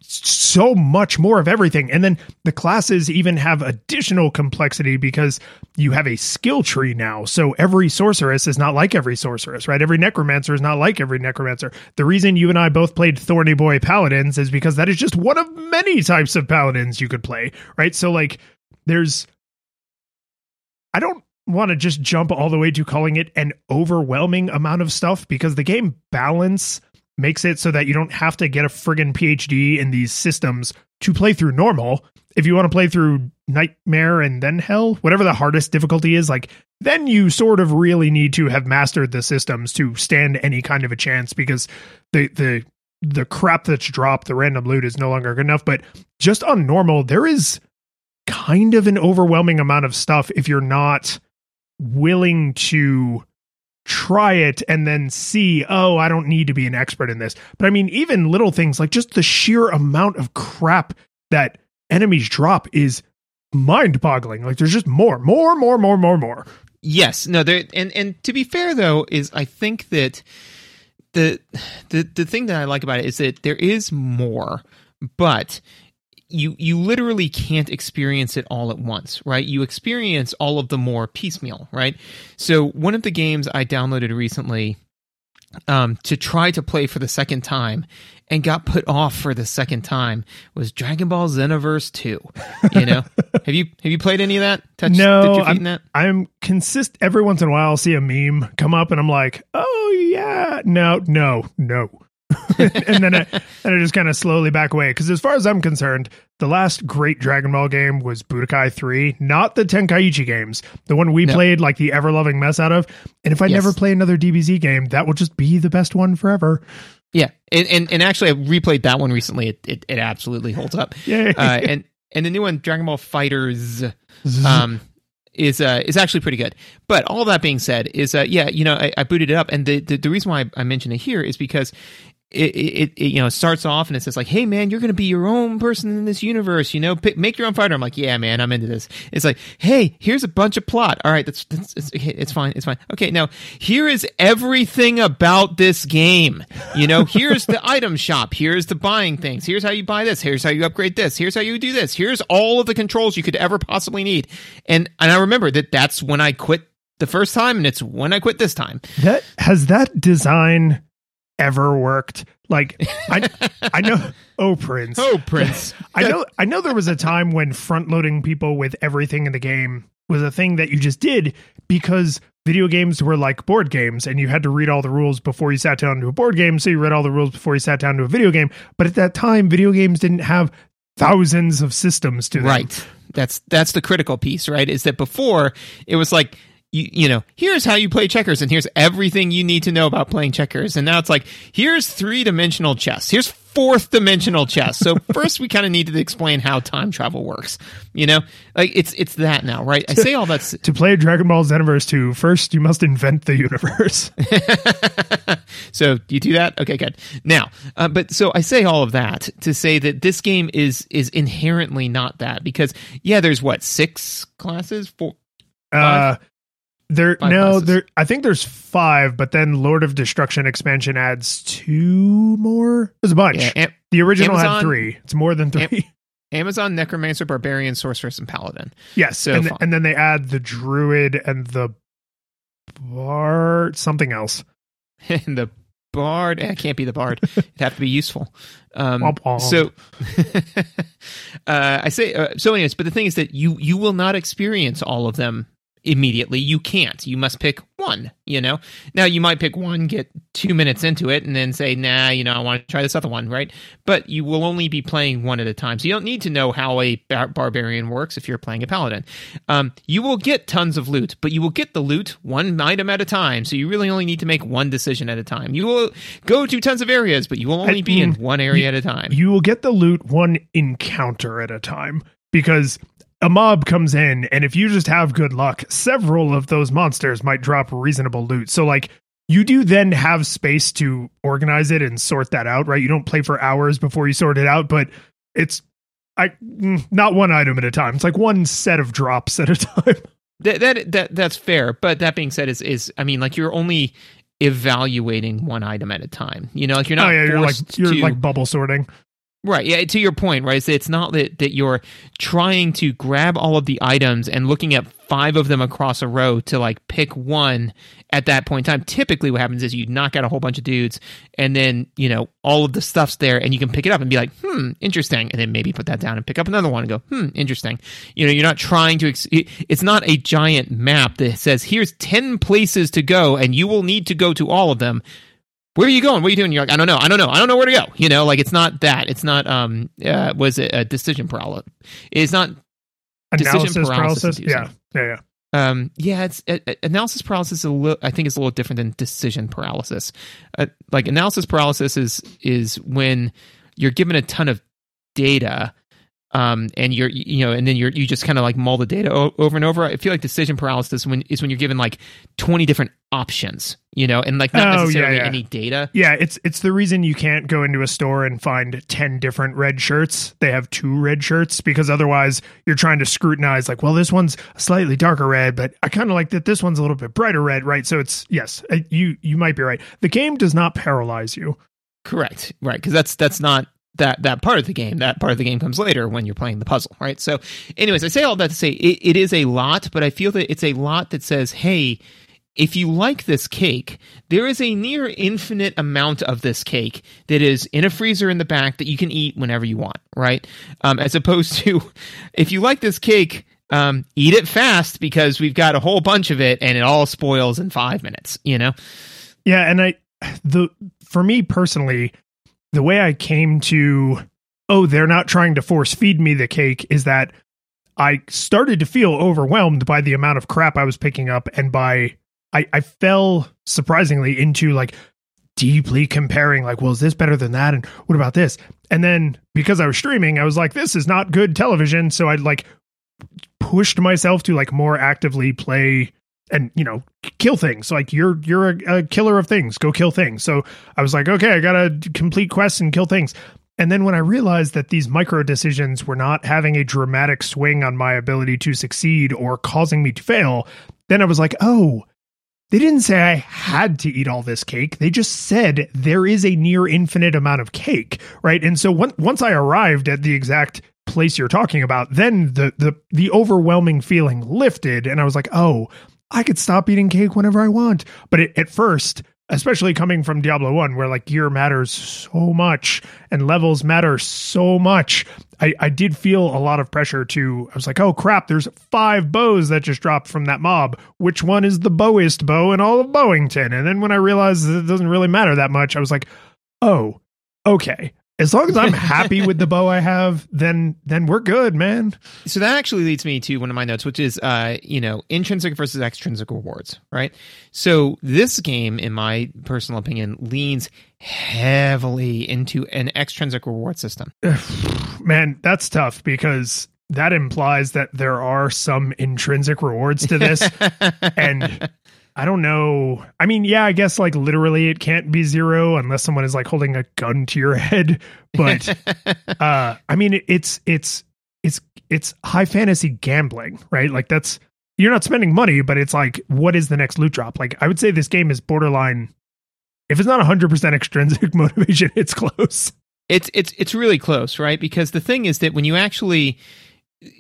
so much more of everything. And then the classes even have additional complexity because you have a skill tree now. So every sorceress is not like every sorceress, right? Every necromancer is not like every necromancer. The reason you and I both played Thorny Boy Paladins is because that is just one of many types of paladins you could play, right? So like there's, I don't want to just jump all the way to calling it an overwhelming amount of stuff, because the game balance makes it so that you don't have to get a friggin' PhD in these systems to play through normal. If you want to play through Nightmare and then Hell, whatever the hardest difficulty is, like, then you sort of really need to have mastered the systems to stand any kind of a chance, because the crap that's dropped, the random loot, is no longer good enough. But just on normal, there is kind of an overwhelming amount of stuff if you're not willing to try it and then see, oh, I don't need to be an expert in this. But I mean, even little things like just the sheer amount of crap that enemies drop is mind-boggling. Like there's just more. Yes. No, there, and to be fair though, is I think that the thing that I like about it is that there is more, but you literally can't experience it all at once, right? You experience all of the more piecemeal, right? So one of the games I downloaded recently to try to play for the second time and got put off for the second time was Dragon Ball Xenoverse 2. You know, have you played any of that? I'm consistent. Every once in a while, I'll see a meme come up and I'm like, oh yeah, no. And then I just kind of slowly back away, because as far as I'm concerned, the last great Dragon Ball game was Budokai 3, not the Tenkaichi games, the one we played like the ever-loving mess out of. And if I never play another DBZ game, that will just be the best one forever. Yeah, and actually I replayed that one recently. It absolutely holds up. Yeah, and the new one, Dragon Ball Fighters, is actually pretty good. But all that being said, is I booted it up, and the reason why I mention it here is because It you know, starts off and it says like, hey man, you're going to be your own person in this universe, you know, make your own fighter. I'm like, yeah man, I'm into this. It's like, hey, here's a bunch of plot. All right, it's fine. Okay, now here is everything about this game. You know, here's the item shop, here's the buying things, here's how you buy this, here's how you upgrade this, here's how you do this, here's all of the controls you could ever possibly need. And I remember that's when I quit the first time, and it's when I quit this time. That has that design ever worked? Like I know, oh Prince. I know there was a time when front loading people with everything in the game was a thing that you just did, because video games were like board games and you had to read all the rules before you sat down to a board game, so you read all the rules before you sat down to a video game. But at that time, video games didn't have thousands of systems to them. Right. That's the critical piece, right? Is that before it was like, you know, here's how you play checkers, and here's everything you need to know about playing checkers. And now it's like, here's three-dimensional chess, here's fourth-dimensional chess. So first, we kind of needed to explain how time travel works. You know, like it's that now, right? I say all that to play Dragon Ball Xenoverse 2. First, you must invent the universe. So you do that, okay, good. Now, but so I say all of that to say that this game is inherently not that, because there's what, 6 classes, 4. 5? There, I think there's 5, but then Lord of Destruction expansion adds 2 more. There's a bunch. The original had 3. It's more than 3. Amazon, Necromancer, Barbarian, Sorceress, and Paladin. Yes, so and then they add the Druid and the Bard, something else. And the Bard, it can't be the Bard. It'd have to be useful. So I say, so anyways, but the thing is that you will not experience all of them immediately. You can't. You must pick one, you know? Now, you might pick one, get 2 minutes into it, and then say, nah, you know, I want to try this other one, right? But you will only be playing one at a time. So you don't need to know how a barbarian works if you're playing a paladin. You will get tons of loot, but you will get the loot one item at a time. So you really only need to make one decision at a time. You will go to tons of areas, but you will only be in one area at a time. You will get the loot one encounter at a time, because a mob comes in, and if you just have good luck, several of those monsters might drop reasonable loot. So, like, you do then have space to organize it and sort that out, right? You don't play for hours before you sort it out, but it's not one item at a time. It's like one set of drops at a time. That's fair, but that being said, is I mean, like, you're only evaluating one item at a time. You know, like, you're not you're like bubble sorting. Right, yeah, to your point, right? So it's not that you're trying to grab all of the items and looking at 5 of them across a row to, like, pick one at that point in time. Typically what happens is you knock out a whole bunch of dudes, and then, you know, all of the stuff's there, and you can pick it up and be like, interesting, and then maybe put that down and pick up another one and go, interesting. You know, you're not trying to... It's not a giant map that says, here's 10 places to go, and you will need to go to all of them. Where are you going? What are you doing? You're like, I don't know where to go. You know, like, it's not that. It's not, was it a decision paralysis? It's not decision paralysis. Yeah. It's analysis paralysis. I think it's a little different than decision paralysis. Like, analysis paralysis is when you're given a ton of data, and you're, you know, and then you just kind of like mull the data over and over. I feel like decision paralysis is when you're given like 20 different options, you know, and like not necessarily any data. Yeah, it's the reason you can't go into a store and find 10 different red shirts. They have 2 red shirts, because otherwise you're trying to scrutinize, like, well, this one's slightly darker red, but I kind of like that this one's a little bit brighter red, right? So it's, yes, you might be right. The game does not paralyze you. Correct, right, because that's not that part of the game. That part of the game comes later when you're playing the puzzle, right? So anyways, I say all that to say it is a lot, but I feel that it's a lot that says, hey, if you like this cake, there is a near infinite amount of this cake that is in a freezer in the back that you can eat whenever you want, right? As opposed to, if you like this cake, eat it fast, because we've got a whole bunch of it and it all spoils in 5 minutes, you know? Yeah, and for me personally, the way I came to, they're not trying to force feed me the cake, is that I started to feel overwhelmed by the amount of crap I was picking up, and I fell surprisingly into, like, deeply comparing, like, well, is this better than that? And what about this? And then, because I was streaming, I was like, this is not good television. So I, like, pushed myself to, like, more actively play and, you know, kill things. Like, you're a killer of things. Go kill things. So I was like, okay, I got to complete quests and kill things. And then when I realized that these micro decisions were not having a dramatic swing on my ability to succeed or causing me to fail, then I was like, they didn't say I had to eat all this cake. They just said there is a near infinite amount of cake, right? And so once I arrived at the exact place you're talking about, then the overwhelming feeling lifted, and I was like, I could stop eating cake whenever I want. But at first, especially coming from Diablo 1, where, like, gear matters so much and levels matter so much, I did feel a lot of pressure I was like, oh crap, there's 5 bows that just dropped from that mob. Which one is the bowest bow in all of Bowington? And then when I realized that it doesn't really matter that much, I was like, okay. As long as I'm happy with the bow I have, then we're good, man. So that actually leads me to one of my notes, which is, intrinsic versus extrinsic rewards, right? So this game, in my personal opinion, leans heavily into an extrinsic reward system. Man, that's tough, because that implies that there are some intrinsic rewards to this. And I don't know. I mean, yeah, I guess, like, literally it can't be zero unless someone is, like, holding a gun to your head. But I mean, it's high fantasy gambling, right? Like, that's, you're not spending money, but it's like, what is the next loot drop? Like, I would say this game is borderline. If it's not 100% extrinsic motivation, it's close. It's really close, right? Because the thing is that when you actually,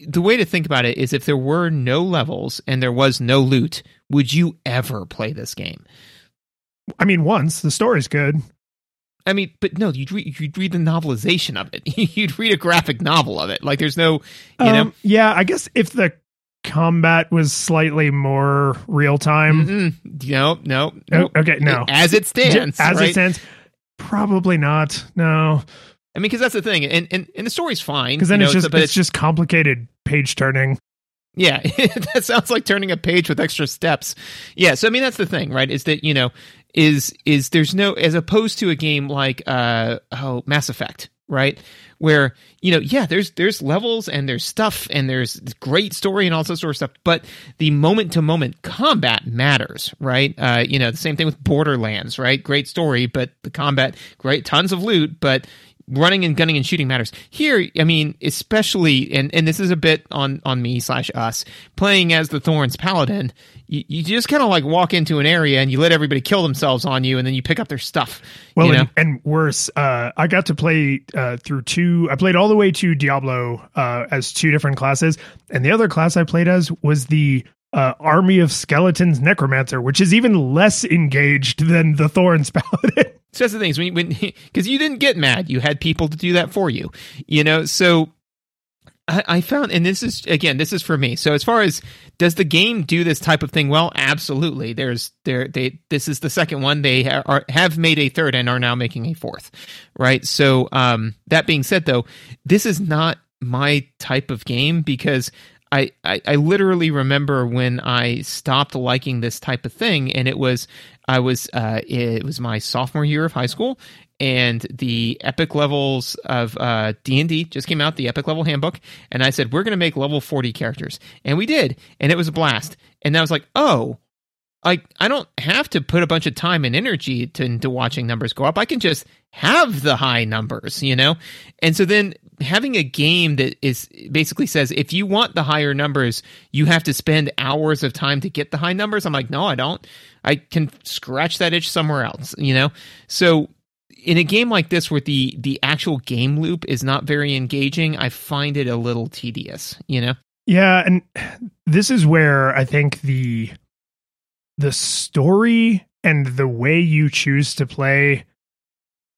the way to think about it is if there were no levels and there was no loot, would you ever play this game? I mean, once. The story's good. I mean, but no, you'd read the novelization of it. You'd read a graphic novel of it. Like, there's no, you know. Yeah, I guess if the combat was slightly more real time. Mm-mm. No. Oh, okay, no. As it stands. As it stands. Probably not. No. I mean, because that's the thing. And the story's fine. Because then it's just complicated page turning. Yeah, that sounds like turning a page with extra steps. Yeah, so I mean, that's the thing, right? Is that, is there's no, as opposed to a game like Mass Effect, right? Where, there's levels and there's stuff and there's great story and all that sort of stuff, but the moment-to-moment combat matters, right? The same thing with Borderlands, right? Great story, but the combat, great, tons of loot, but running and gunning and shooting matters. Here, I mean, especially, and this is a bit on me/us, playing as the Thorns Paladin, you just kind of like walk into an area and you let everybody kill themselves on you and then you pick up their stuff. Well, and worse, I got to play I played all the way to Diablo as two different classes, and the other class I played as was the Army of Skeletons Necromancer, which is even less engaged than the Thorns Paladin. So that's the thing, because you didn't get mad. You had people to do that for you, So I found, and this is for me. So as far as, does the game do this type of thing well? Absolutely. This is the second one. They have made a third and are now making a fourth, right? So that being said, though, this is not my type of game because I literally remember when I stopped liking this type of thing, and it was my sophomore year of high school, and the epic levels of D&D just came out, the epic level handbook, and I said, we're going to make level 40 characters, and we did, and it was a blast, and I was like, oh, I don't have to put a bunch of time and energy into watching numbers go up. I can just have the high numbers, And so then having a game that is basically says, if you want the higher numbers, you have to spend hours of time to get the high numbers. I'm like, no, I don't. I can scratch that itch somewhere else, So in a game like this where the actual game loop is not very engaging, I find it a little tedious, Yeah, and this is where I think the story and the way you choose to play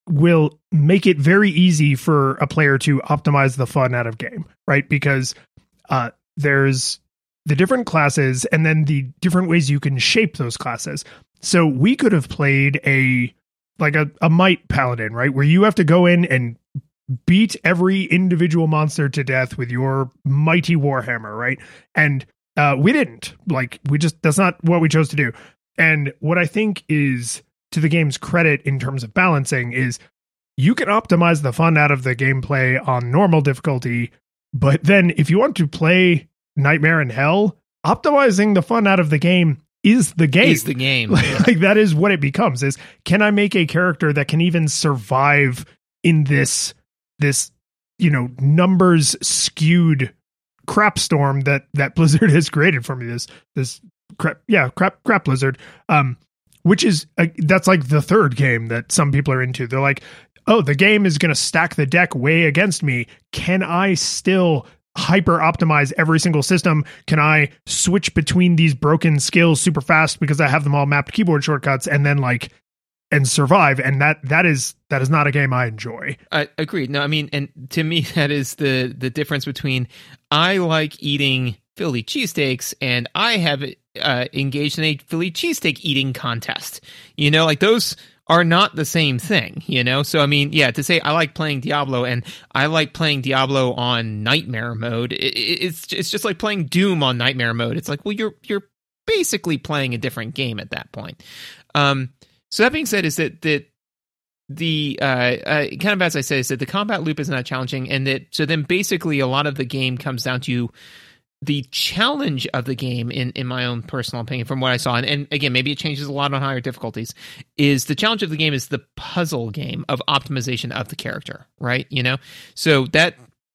will make it very easy for a player to optimize the fun out of game, right? Because there's the different classes and then the different ways you can shape those classes. So we could have played a might paladin, right? Where you have to go in and beat every individual monster to death with your mighty warhammer, right? And we didn't. That's not what we chose to do. And what I think is, to the game's credit in terms of balancing, is you can optimize the fun out of the gameplay on normal difficulty, but then if you want to play Nightmare in Hell, optimizing the fun out of the game is the game. Is the game. Like that is what it becomes, is can I make a character that can even survive in this numbers skewed crap storm that Blizzard has created for me, this crap Blizzard, which is that's like the third game that some people are into. They're like, oh, the game is going to stack the deck way against me. Can I still hyper optimize every single system? Can I switch between these broken skills super fast because I have them all mapped keyboard shortcuts and survive? And that is not a game I enjoy. I agree. No, I mean, and to me, that is the difference between I like eating Philly cheesesteaks and I have engaged in a Philly cheesesteak eating contest. Those are not the same thing, So, I mean, yeah, to say I like playing Diablo and I like playing Diablo on nightmare mode, it's just like playing Doom on nightmare mode. It's like, well, you're basically playing a different game at that point. So that being said, is that the kind of, as I said, is that the combat loop is not challenging, and that so then basically a lot of the game comes down to the challenge of the game, in my own personal opinion, from what I saw, and again, maybe it changes a lot on higher difficulties, is the challenge of the game is the puzzle game of optimization of the character, right? So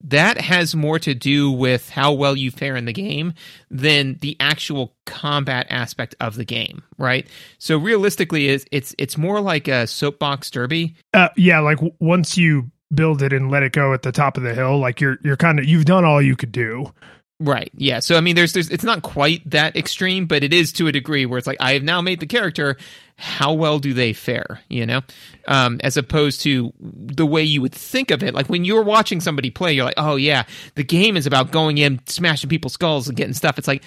that has more to do with how well you fare in the game than the actual combat aspect of the game, right? So realistically, it's more like a soapbox derby. Once you build it and let it go at the top of the hill. Like you're kind of, you've done all you could do. Right. Yeah. So, I mean, there's, it's not quite that extreme, but it is to a degree where it's like, I have now made the character. How well do they fare, you know? As opposed to the way you would think of it. Like when you're watching somebody play, you're like, oh yeah, the game is about going in, smashing people's skulls and getting stuff. It's like,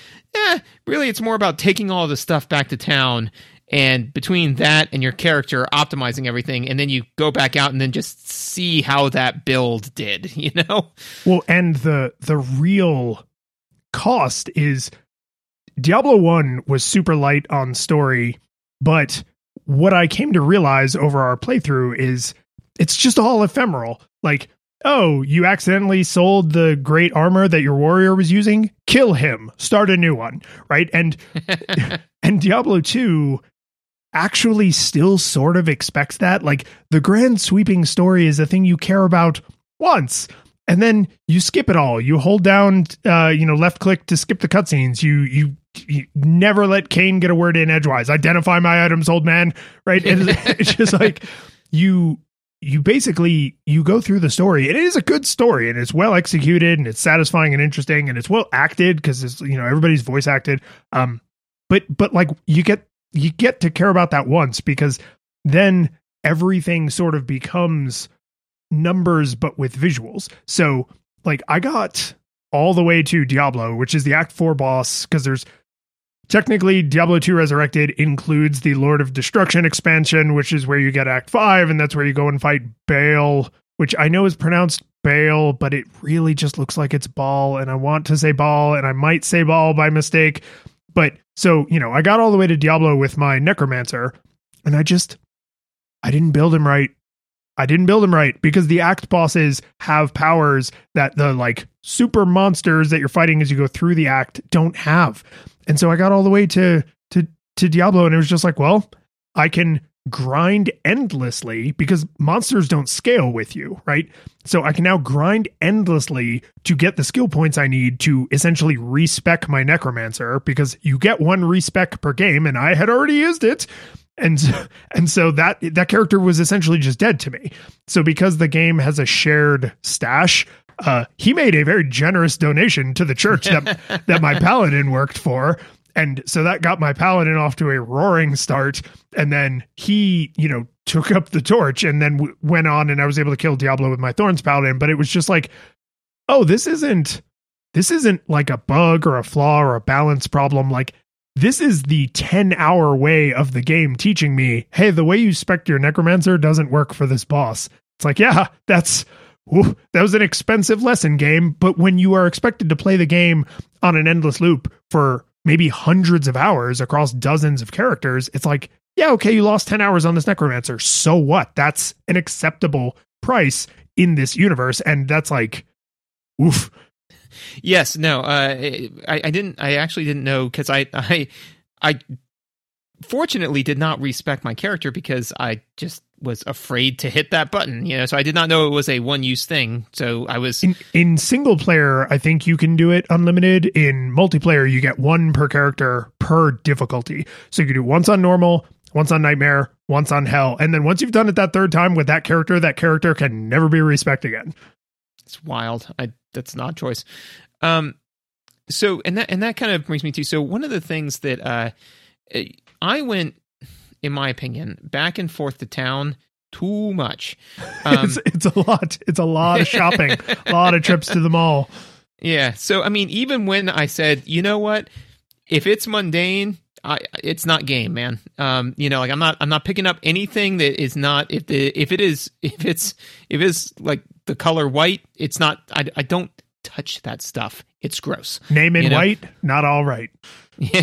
really it's more about taking all the stuff back to town, and between that and your character optimizing everything, and then you go back out and then just see how that build did, you know? Well, and the real cost is Diablo 1 was super light on story, but what I came to realize over our playthrough is it's just all ephemeral. Like, oh, you accidentally sold the great armor that your warrior was using? Kill him. Start a new one, right? And and Diablo 2 actually still sort of expects that. Like, the grand sweeping story is a thing you care about once, and then you skip it all. You hold down, left click to skip the cutscenes. You never let Cain get a word in edgewise. Identify my items, old man. Right? It's just like you basically go through the story. It is a good story, and it's well executed, and it's satisfying and interesting, and it's well acted because it's, you know, everybody's voice acted. But like you get to care about that once, because then everything sort of becomes numbers, but with visuals. So like I got all the way to Diablo, which is the Act 4 boss, because there's technically Diablo 2 Resurrected includes the Lord of Destruction expansion, which is where you get Act 5, and that's where you go and fight Baal, which I know is pronounced Baal, but it really just looks like it's Baal, and I want to say Baal, and I might say Baal by mistake. But so, you know, I got all the way to Diablo with my necromancer, and I didn't build him right. I didn't build him right, because the act bosses have powers that the like super monsters that you're fighting as you go through the act don't have. And so I got all the way to Diablo, and it was just like, well, I can grind endlessly because monsters don't scale with you, right? So I can now grind endlessly to get the skill points I need to essentially respec my necromancer, because you get one respec per game, and I had already used it. And so that character was essentially just dead to me. So because the game has a shared stash, he made a very generous donation to the church that my paladin worked for. And so that got my paladin off to a roaring start. And then he, you know, took up the torch and then went on, and I was able to kill Diablo with my Thorns paladin. But it was just like, oh, this isn't like a bug or a flaw or a balance problem. Like, this is the 10-hour way of the game teaching me, hey, the way you spec your necromancer doesn't work for this boss. It's like, yeah, that was an expensive lesson, game. But when you are expected to play the game on an endless loop for maybe hundreds of hours across dozens of characters, it's like, yeah, okay, you lost 10 hours on this necromancer. So what? That's an acceptable price in this universe. And that's like, oof. Yes, no, I actually didn't know, because I fortunately did not respec my character, because I just was afraid to hit that button, you know, so I did not know it was a one-use thing, so I was... In single player, I think you can do it unlimited. In multiplayer, you get one per character per difficulty, so you can do once on normal, once on nightmare, once on hell, and then once you've done it that third time with that character can never be respec again. It's wild. That's not choice. So, and that kind of brings me to, so one of the things that I went, in my opinion, back and forth to town too much. It's a lot. It's a lot of shopping, a lot of trips to the mall. Yeah. So, I mean, even when I said, you know what, if it's mundane, it's not game, man. Like I'm not picking up anything that is not, if it's like the color white, it's not, I don't touch that stuff. It's gross. Name in white, not all right. Yeah.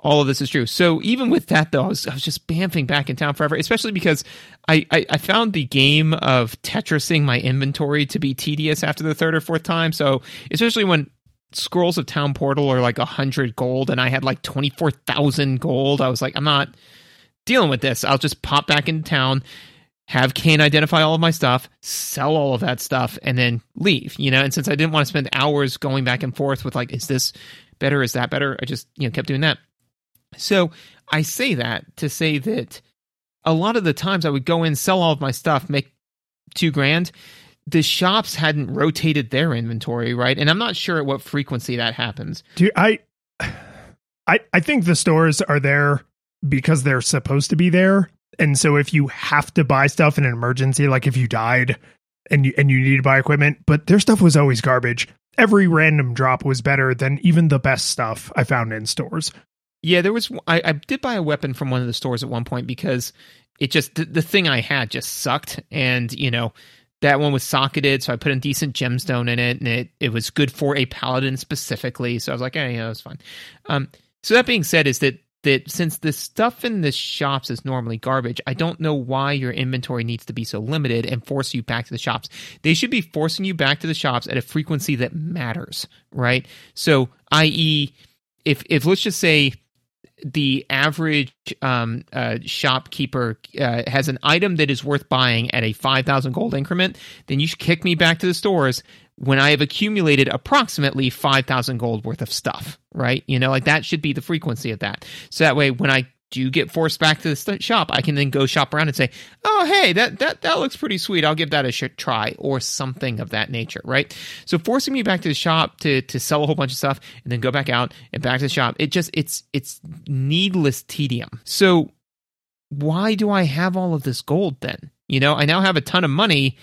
All of this is true. So even with that, though, I was just bamfing back in town forever, especially because I found the game of Tetrising my inventory to be tedious after the third or fourth time. So especially when Scrolls of Town Portal are like 100 gold and I had like 24,000 gold, I was like, I'm not dealing with this. I'll just pop back into town, have Cain identify all of my stuff, sell all of that stuff, and then leave, you know? And since I didn't want to spend hours going back and forth with like, is this better? Is that better? I just, kept doing that. So I say that to say that a lot of the times I would go in, sell all of my stuff, make $2,000. The shops hadn't rotated their inventory, right? And I'm not sure at what frequency that happens. Dude, I think the stores are there because they're supposed to be there. And so if you have to buy stuff in an emergency, like if you died and you need to buy equipment, but their stuff was always garbage. Every random drop was better than even the best stuff I found in stores. Yeah, there was. I did buy a weapon from one of the stores at one point because it just the thing I had just sucked. And, you know, that one was socketed, so I put a decent gemstone in it, and it was good for a paladin specifically. So I was like, hey, you know, it's fine. So that being said is that since the stuff in the shops is normally garbage, I don't know why your inventory needs to be so limited and force you back to the shops. They should be forcing you back to the shops at a frequency that matters, right? So, i.e., if let's just say the average shopkeeper has an item that is worth buying at a 5,000 gold increment, then you should kick me back to the stores when I have accumulated approximately 5,000 gold worth of stuff, right? You know, like that should be the frequency of that. So that way, when I do get forced back to the shop, I can then go shop around and say, oh, hey, that looks pretty sweet. I'll give that a try or something of that nature, right? So forcing me back to the shop to sell a whole bunch of stuff and then go back out and back to the shop, it's needless tedium. So why do I have all of this gold then? You know, I now have a ton of money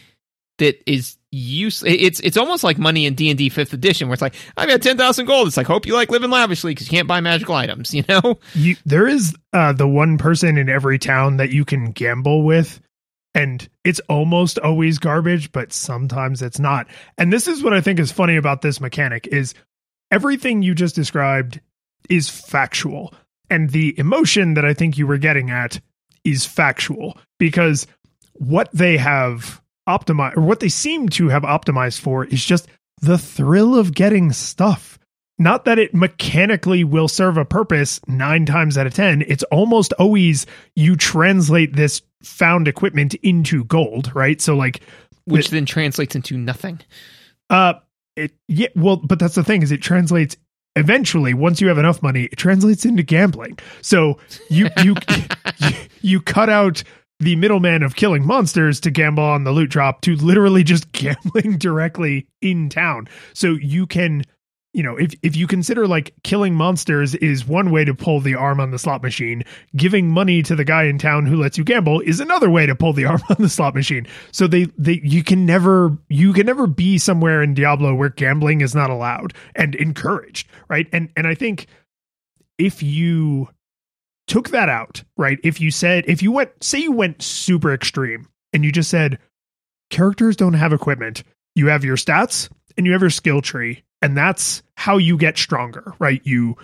that is useless. It's almost like money in D&D 5th edition, where it's like, I've got 10,000 gold. It's like, hope you like living lavishly because you can't buy magical items, you know? There is the one person in every town that you can gamble with, and it's almost always garbage, but sometimes it's not. And this is what I think is funny about this mechanic, is everything you just described is factual. And the emotion that I think you were getting at is factual, because what they have optimize, or what they seem to have optimized for, is just the thrill of getting stuff. Not that it mechanically will serve a purpose 9 times out of 10. It's almost always you translate this found equipment into gold, right? So like, which then translates into nothing. But that's the thing, is it translates eventually, once you have enough money, it translates into gambling. So you cut out the middleman of killing monsters to gamble on the loot drop to literally just gambling directly in town. So you can, you know, if you consider like killing monsters is one way to pull the arm on the slot machine, giving money to the guy in town who lets you gamble is another way to pull the arm on the slot machine. So you can never be somewhere in Diablo where gambling is not allowed and encouraged, right? And I think if you took that out, right? If you went super extreme and you just said, characters don't have equipment. You have your stats and you have your skill tree, and that's how you get stronger, right? You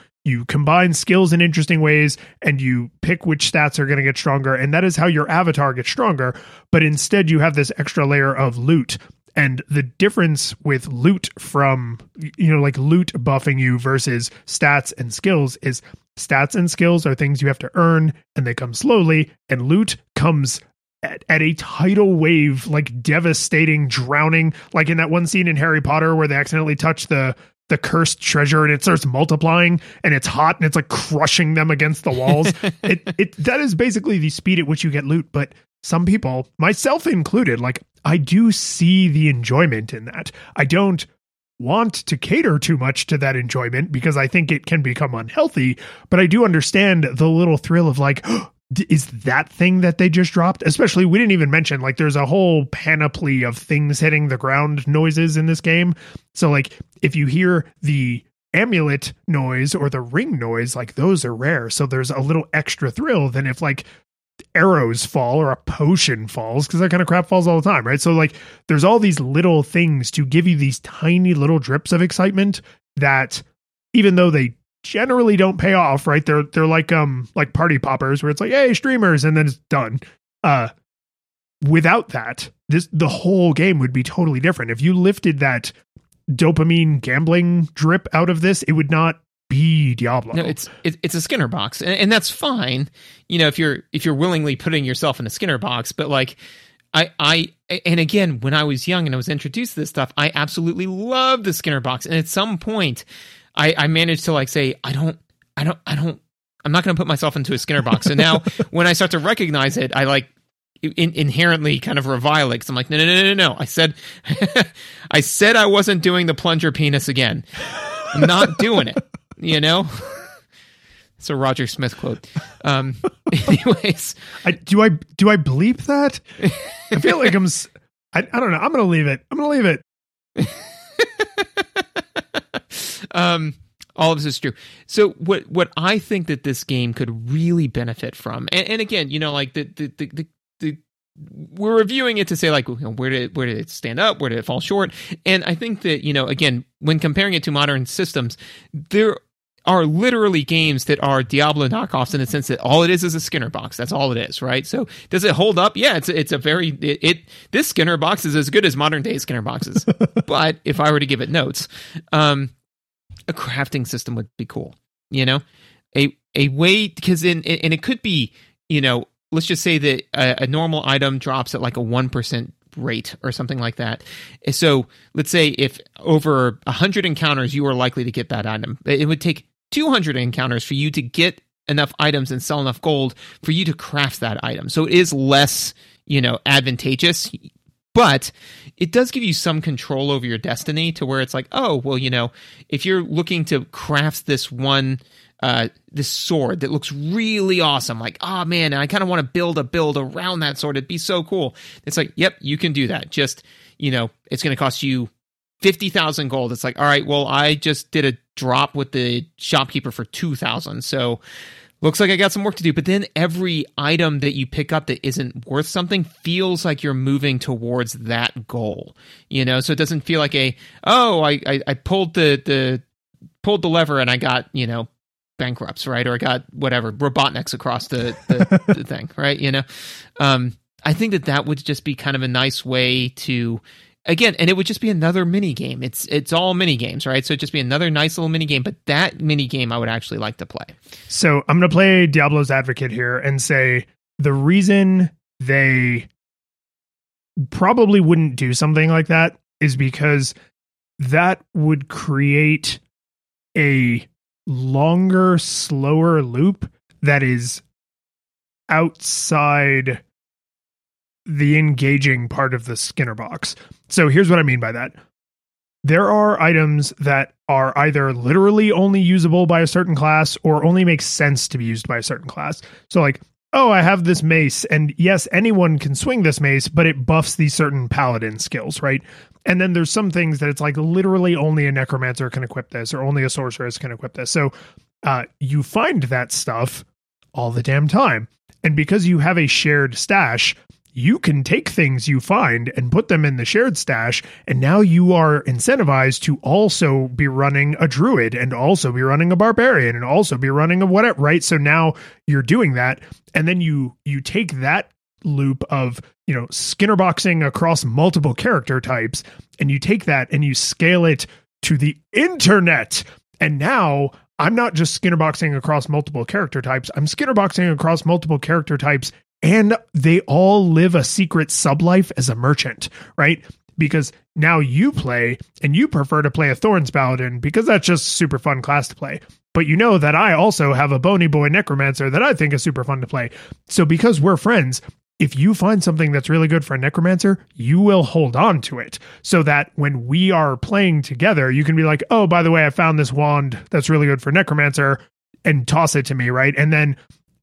combine skills in interesting ways and you pick which stats are going to get stronger, and that is how your avatar gets stronger. But instead you have this extra layer of loot, and the difference with loot from, you know, like loot buffing you versus stats and skills is stats and skills are things you have to earn, and they come slowly, and loot comes at a tidal wave, like devastating, drowning, like in that one scene in Harry Potter where they accidentally touch the cursed treasure and it starts multiplying, and it's hot and it's like crushing them against the walls. That is basically the speed at which you get loot. But some people, myself included, like I do see the enjoyment in that. I don't want to cater too much to that enjoyment because I think it can become unhealthy, but I do understand the little thrill of like, oh, is that thing that they just dropped? Especially, we didn't even mention, like, there's a whole panoply of things hitting the ground noises in this game. So like, if you hear the amulet noise or the ring noise, like those are rare. So there's a little extra thrill than if like arrows fall or a potion falls, because that kind of crap falls all the time, right? So like, there's all these little things to give you these tiny little drips of excitement that, even though they generally don't pay off, right? They're like party poppers where it's like, hey, streamers, and then it's done. Without that, the whole game would be totally different. If you lifted that dopamine gambling drip out of this, it would not be Diablo. No, it's a Skinner box, and that's fine, you know, if you're willingly putting yourself in a Skinner box. But like, I and again, when I was young and I was introduced to this stuff, I absolutely loved the Skinner box, and at some point I managed to like say, I don't I'm not going to put myself into a Skinner box. And now when I start to recognize it, I like inherently kind of revile it because I'm like, no. I said I wasn't doing the plunger penis again. I'm not doing it, you know? It's a Roger Smith quote. Anyways. Do I bleep that? I feel like I don't know. I'm going to leave it. All of this is true. So what I think that this game could really benefit from, and again, you know, like the we're reviewing it to say like, you know, where did it stand up? Where did it fall short? And I think that, you know, again, when comparing it to modern systems, there are literally games that are Diablo knockoffs in the sense that all it is a Skinner box. That's all it is, right? So does it hold up? Yeah, this Skinner box is as good as modern day Skinner boxes. But if I were to give it notes, a crafting system would be cool, you know, a way, because and it could be, you know, let's just say that a normal item drops at like a 1% rate or something like that. So let's say if over 100 encounters, you are likely to get that item. It would take 200 encounters for you to get enough items and sell enough gold for you to craft that item. So it is less, you know, advantageous, but it does give you some control over your destiny to where it's like, oh, well, you know, if you're looking to craft this one, this sword that looks really awesome, like, oh man, I kind of want to build a build around that sword. It'd be so cool. It's like, yep, you can do that. Just, you know, it's going to cost you 50,000 gold. It's like, all right, well, I just did a drop with the shopkeeper for 2,000. So looks like I got some work to do, but then every item that you pick up that isn't worth something feels like you're moving towards that goal, you know? So it doesn't feel like I pulled the lever and I got, you know, bankrupts, right? Or I got whatever, Robotniks across the thing, right? You know? I think that would just be kind of a nice way to, again, and it would just be another mini game. It's all mini games, right? So it'd just be another nice little mini game, but that mini game I would actually like to play. So I'm going to play Diablo's advocate here and say the reason they probably wouldn't do something like that is because that would create a longer, slower loop that is outside the engaging part of the Skinner box. So here's what I mean by that. There are items that are either literally only usable by a certain class or only make sense to be used by a certain class. So like, oh, I have this mace, and yes, anyone can swing this mace, but it buffs these certain paladin skills, right? And then there's some things that it's like literally only a necromancer can equip this or only a sorceress can equip this. So you find that stuff all the damn time. And because you have a shared stash, you can take things you find and put them in the shared stash, and now you are incentivized to also be running a druid and also be running a barbarian and also be running a whatever, right? So now you're doing that, and then you take that loop of, you know, Skinner boxing across multiple character types, and you take that and you scale it to the internet, and now I'm not just Skinner boxing across multiple character types, I'm Skinner boxing across multiple character types. And they all live a secret sublife as a merchant, right? Because now you play, and you prefer to play a Thorns Paladin because that's just super fun class to play. But you know that I also have a Bony Boy Necromancer that I think is super fun to play. So because we're friends, if you find something that's really good for a Necromancer, you will hold on to it so that when we are playing together, you can be like, oh, by the way, I found this wand that's really good for Necromancer, and toss it to me, right? And then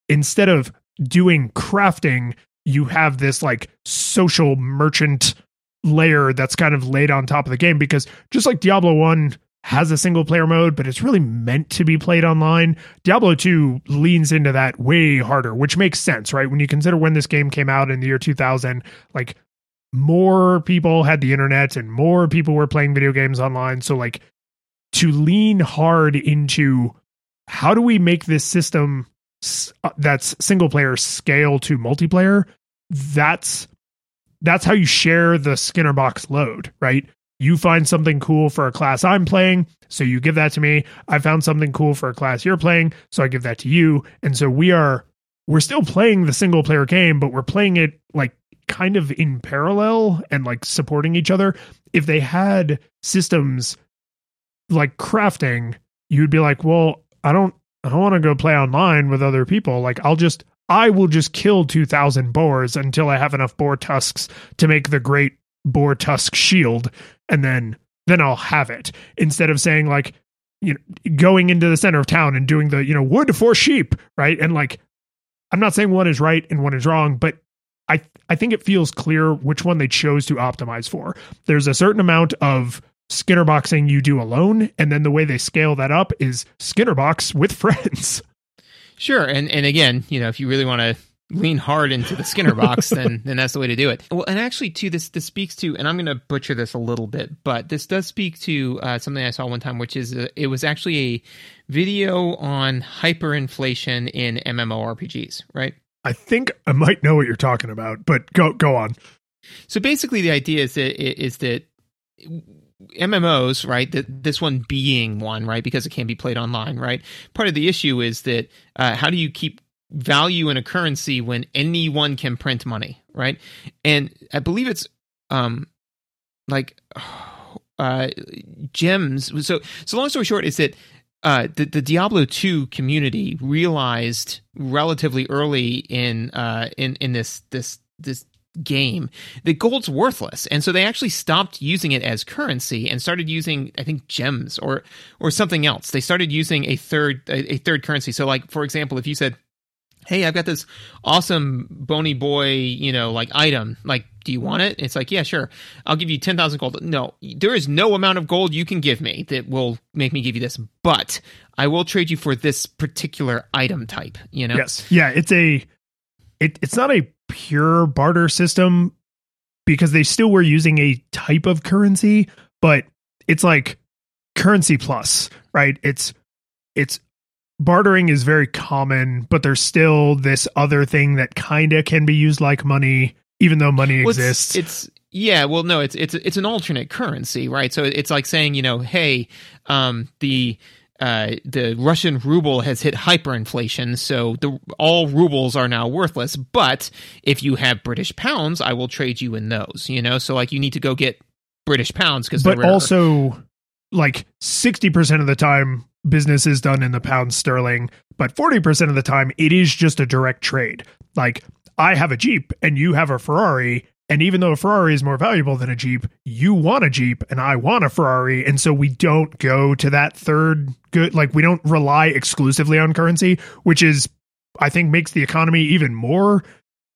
instead of doing crafting, you have this like social merchant layer that's kind of laid on top of the game, because just like Diablo 1 has a single player mode, but it's really meant to be played online, Diablo 2 leans into that way harder, which makes sense, right? When you consider when this game came out in the year 2000, like more people had the internet and more people were playing video games online. So like to lean hard into how do we make this system that's single player scale to multiplayer, that's how you share the Skinner box load, right? You find something cool for a class I'm playing, so you give that to me. I found something cool for a class you're playing, so I give that to you. And so we're still playing the single player game, but we're playing it like kind of in parallel and like supporting each other. If they had systems like crafting, you'd be like, well, I don't I don't want to go play online with other people. Like, I will just kill 2,000 boars until I have enough boar tusks to make the great boar tusk shield, and then I'll have it. Instead of saying, like, you know, going into the center of town and doing the, you know, wood for sheep, right? And like, I'm not saying one is right and one is wrong, but I think it feels clear which one they chose to optimize for. There's a certain amount of skinnerboxing you do alone, and then the way they scale that up is skinnerbox with friends. Sure, and again, you know, if you really want to lean hard into the skinnerbox, then that's the way to do it. Well, and actually, too, this speaks to, and I'm going to butcher this a little bit, but this does speak to something I saw one time, which is it was actually a video on hyperinflation in MMORPGs, right? I think I might know what you're talking about, but go on. So basically, the idea is that MMOs, right? That this one being one, right? Because it can be played online, right? Part of the issue is that how do you keep value in a currency when anyone can print money, right? And I believe it's gems. So long story short is that the Diablo 2 community realized relatively early in this game that gold's worthless, and so they actually stopped using it as currency and started using, I think, gems or something else. They started using a third currency. So, like, for example, if you said, hey, I've got this awesome bony boy, you know, like, item, like, do you want it? It's like, yeah, sure, I'll give you 10,000 gold. No, there is no amount of gold you can give me that will make me give you this, but I will trade you for this particular item type, you know? Yes. Yeah, it's not a pure barter system, because they still were using a type of currency, but it's like currency plus, right? It's bartering is very common, but there's still this other thing that kind of can be used like money, even though money exists. It's an alternate currency, right? So it's like saying, you know, hey, the Russian ruble has hit hyperinflation, so all rubles are now worthless. But if you have British pounds, I will trade you in those, you know? So, like, you need to go get British pounds because they're rare. But also, like, 60% of the time, business is done in the pound sterling, but 40% of the time, it is just a direct trade. Like, I have a Jeep and you have a Ferrari, and even though a Ferrari is more valuable than a Jeep, you want a Jeep and I want a Ferrari. And so we don't go to that third good, like, we don't rely exclusively on currency, which is, I think, makes the economy even more,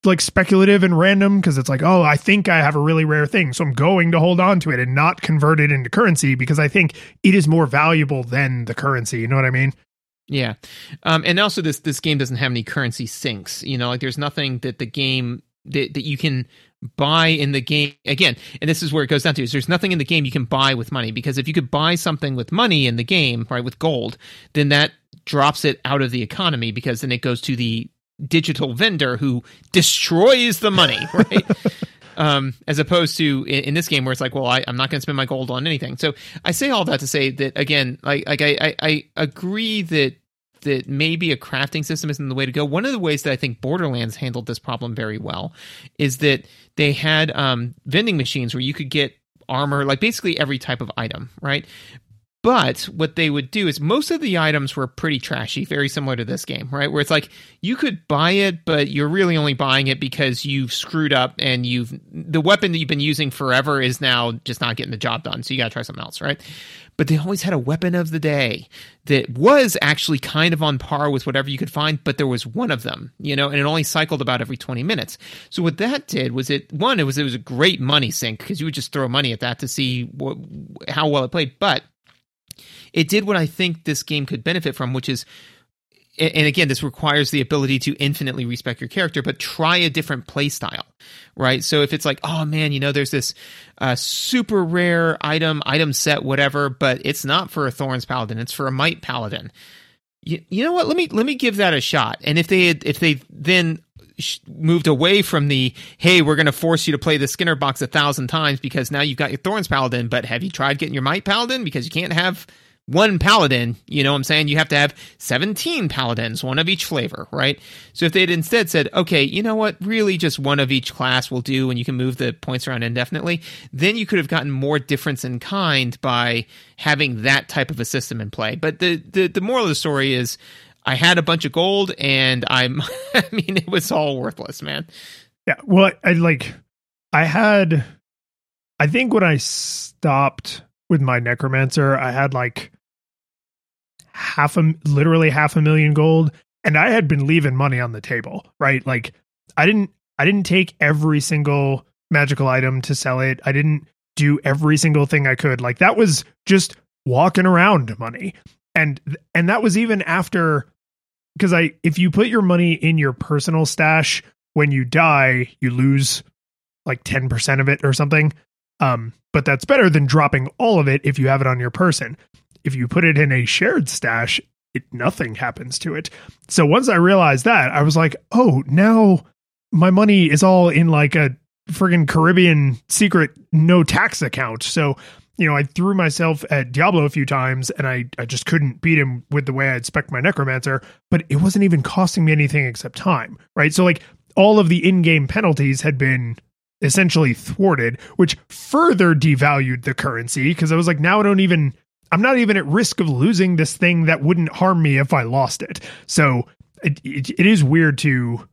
like, speculative and random, because it's like, oh, I think I have a really rare thing, so I'm going to hold on to it and not convert it into currency because I think it is more valuable than the currency. You know what I mean? Yeah. And also this game doesn't have any currency sinks, you know, like, there's nothing that the game that you can buy in the game. Again, and this is where it goes down to, is there's nothing in the game you can buy with money, because if you could buy something with money in the game, right, with gold, then that drops it out of the economy, because then it goes to the digital vendor who destroys the money, right? As opposed to in this game where it's like, well, I'm not going to spend my gold on anything. So I say all that to say that, again, I agree that maybe a crafting system isn't the way to go. One of the ways that I think Borderlands handled this problem very well is that they had vending machines where you could get armor, like, basically every type of item, right? But what they would do is most of the items were pretty trashy, very similar to this game, right? Where it's like, you could buy it, but you're really only buying it because you've screwed up, and the weapon that you've been using forever is now just not getting the job done, so you got to try something else, right? But they always had a weapon of the day that was actually kind of on par with whatever you could find, but there was one of them, you know, and it only cycled about every 20 minutes. So what that did was it was a great money sink, because you would just throw money at that to see how well it played. But it did what I think this game could benefit from, which is, and again, this requires the ability to infinitely respec your character, but try a different play style, right? So if it's like, oh man, you know, there's this super rare item set, whatever, but it's not for a Thorns Paladin, it's for a Might Paladin. You know what? Let me give that a shot. And if they then moved away from the, hey, we're going to force you to play the Skinner box 1,000 times because now you've got your Thorns Paladin, but have you tried getting your Might Paladin? Because you can't have one Paladin, you know what I'm saying? You have to have 17 Paladins, one of each flavor, right? So if they had instead said, okay, you know what, really just one of each class will do, and you can move the points around indefinitely, then you could have gotten more difference in kind by having that type of a system in play. But the moral of the story is, I had a bunch of gold, and I mean, it was all worthless, man. Yeah, well, I think when I stopped with my necromancer, I had like literally half a million gold, and I had been leaving money on the table, right? Like I didn't take every single magical item to sell it. I didn't do every single thing I could. Like that was just walking around money. And that was even after, because if you put your money in your personal stash, when you die, you lose like 10% of it or something. But that's better than dropping all of it if you have it on your person. If you put it in a shared stash, nothing happens to it. So once I realized that, I was like, oh, now my money is all in like a friggin' Caribbean secret no tax account. So, you know, I threw myself at Diablo a few times, and I just couldn't beat him with the way I'd spec my necromancer, but it wasn't even costing me anything except time, right? So like all of the in-game penalties had been essentially thwarted, which further devalued the currency, because I was like, now I'm not even at risk of losing this thing that wouldn't harm me if I lost it. So it is weird to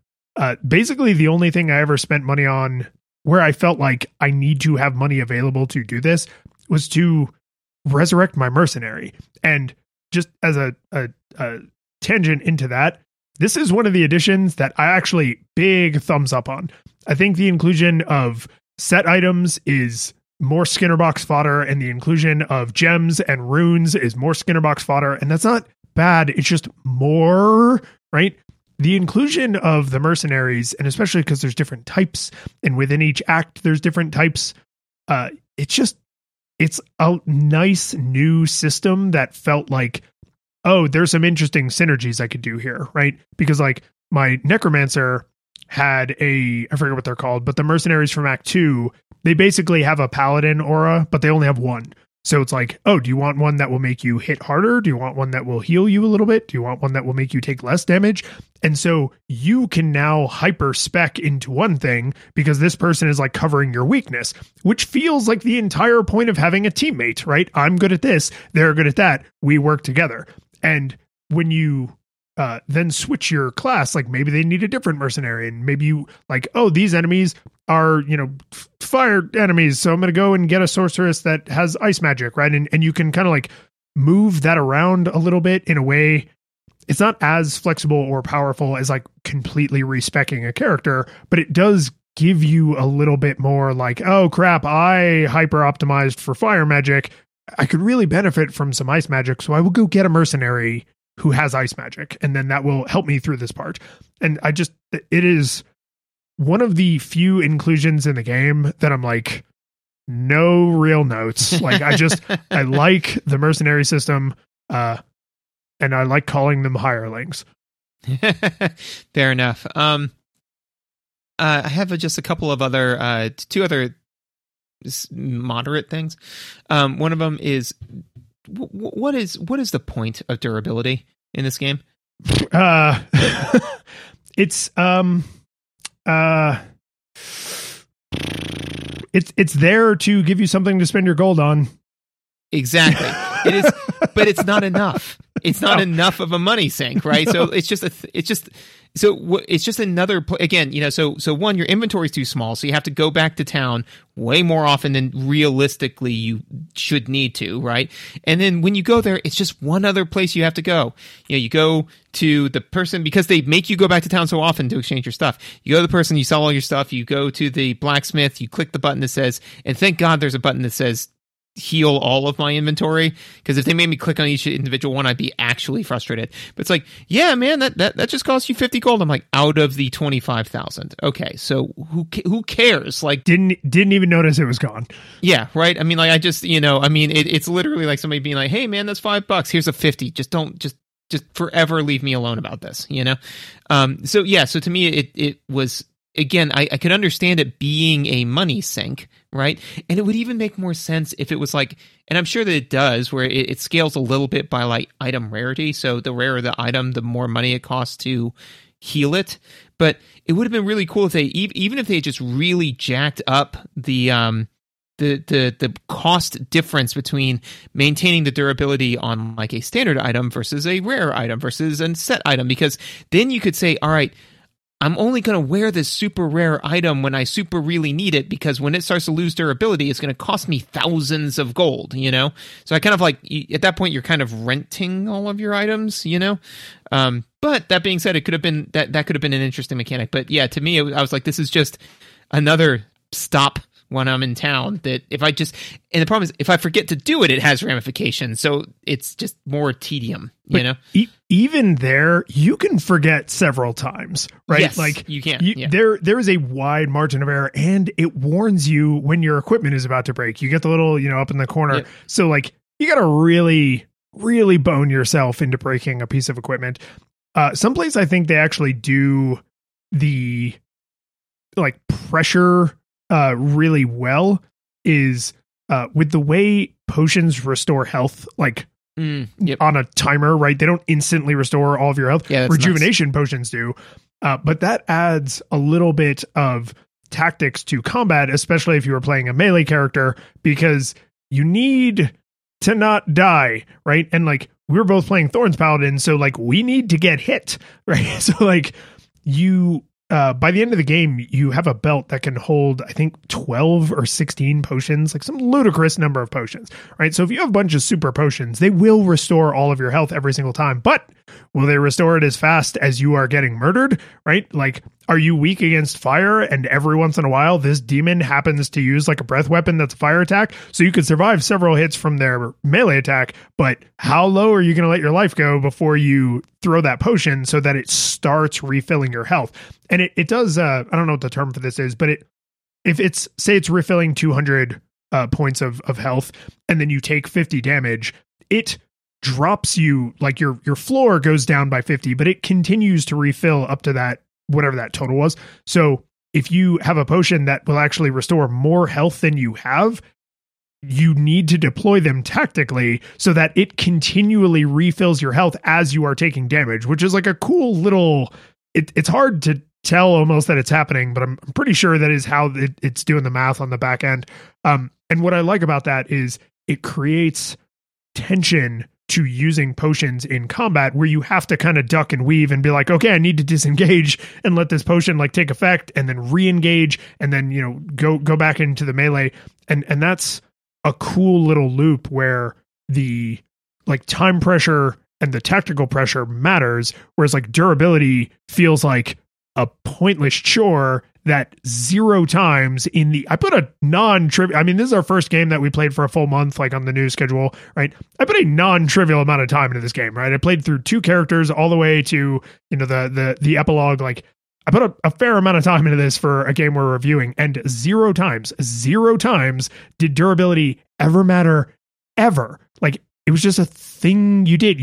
basically the only thing I ever spent money on where I felt like I need to have money available to do this was to resurrect my mercenary. And just as a tangent into that, this is one of the additions that I actually big thumbs up on. I think the inclusion of set items is more Skinner box fodder, and the inclusion of gems and runes is more Skinner box fodder. And that's not bad. It's just more, right? The inclusion of the mercenaries, and especially because there's different types, and within each act, there's different types. It's a nice new system that felt like, oh, there's some interesting synergies I could do here, right? Because like my necromancer had I forget what they're called, but the mercenaries from Act 2, they basically have a paladin aura, but they only have one. So it's like, oh, do you want one that will make you hit harder? Do you want one that will heal you a little bit? Do you want one that will make you take less damage? And so you can now hyper spec into one thing because this person is like covering your weakness, which feels like the entire point of having a teammate, right? I'm good at this. They're good at that. We work together. And when you then switch your class, like maybe they need a different mercenary, and maybe you like, oh, these enemies are, you know, fire enemies, so I'm going to go and get a sorceress that has ice magic, right? And you can kind of like move that around a little bit in a way. It's not as flexible or powerful as like completely respecking a character, but it does give you a little bit more like, oh crap, I hyper optimized for fire magic. I could really benefit from some ice magic, so I will go get a mercenary who has ice magic, and then that will help me through this part. And it is one of the few inclusions in the game that I'm like, no real notes. Like I like the mercenary system, and I like calling them hirelings. Fair enough. I have just a couple of other, two other moderate things. One of them is, what is the point of durability in this game? It's there to give you something to spend your gold on. Exactly. It is, but it's not enough. It's not enough of a money sink, right? No. So it's just another, again, you know, so one, your inventory is too small, so you have to go back to town way more often than realistically you should need to, right? And then when you go there, it's just one other place you have to go. You know, you go to the person, because they make you go back to town so often to exchange your stuff. You go to the person, you sell all your stuff, you go to the blacksmith, you click the button that says, and thank God there's a button that says, heal all of my inventory, because if they made me click on each individual one, I'd be actually frustrated. But it's like, yeah, man, that just cost you 50 gold. I'm like, out of the 25,000. Okay, so who cares? Like, didn't even notice it was gone. Yeah, right. I mean, like, I just, you know, I mean, it's literally like somebody being like, hey, man, that's $5. Here's a 50. Just don't just forever leave me alone about this, you know. So yeah, so to me, it was. Again, I could understand it being a money sink, right? And it would even make more sense if it was like, and I'm sure that it does, where it scales a little bit by like item rarity. So the rarer the item, the more money it costs to heal it. But it would have been really cool if they, even if they just really jacked up the the cost difference between maintaining the durability on like a standard item versus a rare item versus a set item, because then you could say, all right, I'm only going to wear this super rare item when I super really need it, because when it starts to lose durability, it's going to cost me thousands of gold, you know? So I kind of like, at that point, you're kind of renting all of your items, you know? But that being said, it could have been, that could have been an interesting mechanic. But yeah, to me, I was like, this is just another stop when I'm in town that if I just, and the problem is if I forget to do it, it has ramifications. So it's just more tedium, but you know, even there you can forget several times, right? Yes, like you can, yeah. There is a wide margin of error, and it warns you when your equipment is about to break. You get the little, you know, up in the corner. Yep. So like you got to really bone yourself into breaking a piece of equipment. Someplace I think they actually do the like pressure really well is with the way potions restore health, like on a timer, right? They don't instantly restore all of your health. Yeah, rejuvenation potions do, but that adds a little bit of tactics to combat, especially if you were playing a melee character, because you need to not die, right? And like we were both playing Thorns Paladin, so like we need to get hit, right? So like you. By the end of the game, you have a belt that can hold, I think, 12 or 16 potions, like some ludicrous number of potions, right? So if you have a bunch of super potions, they will restore all of your health every single time, but will they restore it as fast as you are getting murdered, right? Like, are you weak against fire? And every once in a while, this demon happens to use like a breath weapon that's a fire attack. So you could survive several hits from their melee attack, but how low are you going to let your life go before you throw that potion so that it starts refilling your health? And it does, I don't know what the term for this is, but if it's refilling 200 points of health, and then you take 50 damage, it drops you, like your floor goes down by 50, but it continues to refill up to that, whatever that total was. So if you have a potion that will actually restore more health than you have, you need to deploy them tactically so that it continually refills your health as you are taking damage, which is like a cool little, it's hard to tell almost that it's happening, but I'm pretty sure that is how it's doing the math on the back end. And what I like about that is it creates tension to using potions in combat, where you have to kind of duck and weave and be like, okay, I need to disengage and let this potion like take effect, and then re-engage, and then, you know, go back into the melee. And that's a cool little loop where the like time pressure and the tactical pressure matters, whereas like durability feels like a pointless chore that zero times in the, I put a non-trivial, I mean, this is our first game that we played for a full month, like on the new schedule, right? I put a non-trivial amount of time into this game, right? I played through two characters all the way to, you know, the epilogue. Like I put a fair amount of time into this for a game we're reviewing, and zero times did durability ever matter, ever. Like, it was just a thing you did.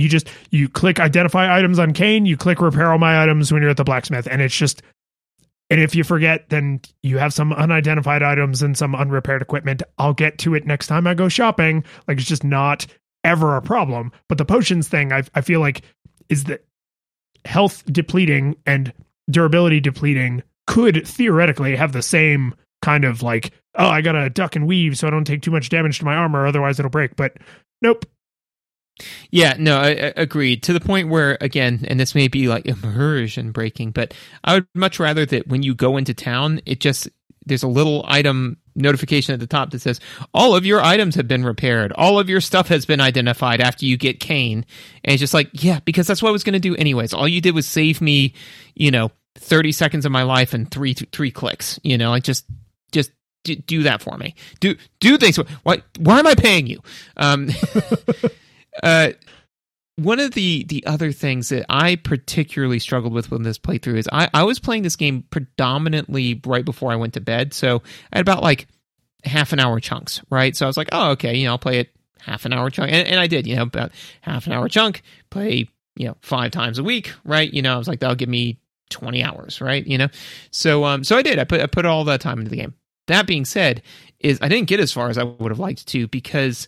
You click identify items on Cain, you click repair all my items when you're at the blacksmith. And it's just, and if you forget, then you have some unidentified items and some unrepaired equipment. I'll get to it next time I go shopping. Like, it's just not ever a problem. But the potions thing, I feel like, is that health depleting and durability depleting could theoretically have the same kind of like, oh, I got to duck and weave so I don't take too much damage to my armor, otherwise it'll break. But nope. Yeah, no, I agreed, to the point where, again, and this may be like immersion breaking, but I would much rather that when you go into town, it just, there's a little item notification at the top that says, all of your items have been repaired, all of your stuff has been identified after you get Cain. And it's just like, yeah, because that's what I was going to do anyways. All you did was save me, you know, 30 seconds of my life and three clicks, you know, like just do that for me. Do things. Why am I paying you? One of the other things that I particularly struggled with when this playthrough is I was playing this game predominantly right before I went to bed. So I had about like half an hour chunks, right? So I was like, oh, okay, you know, I'll play it half an hour chunk. And I did, you know, about half an hour chunk, play, you know, 5 times a week, right? You know, I was like, that'll give me 20 hours, right? You know? So I did. I put all that time into the game. That being said, is I didn't get as far as I would have liked to, because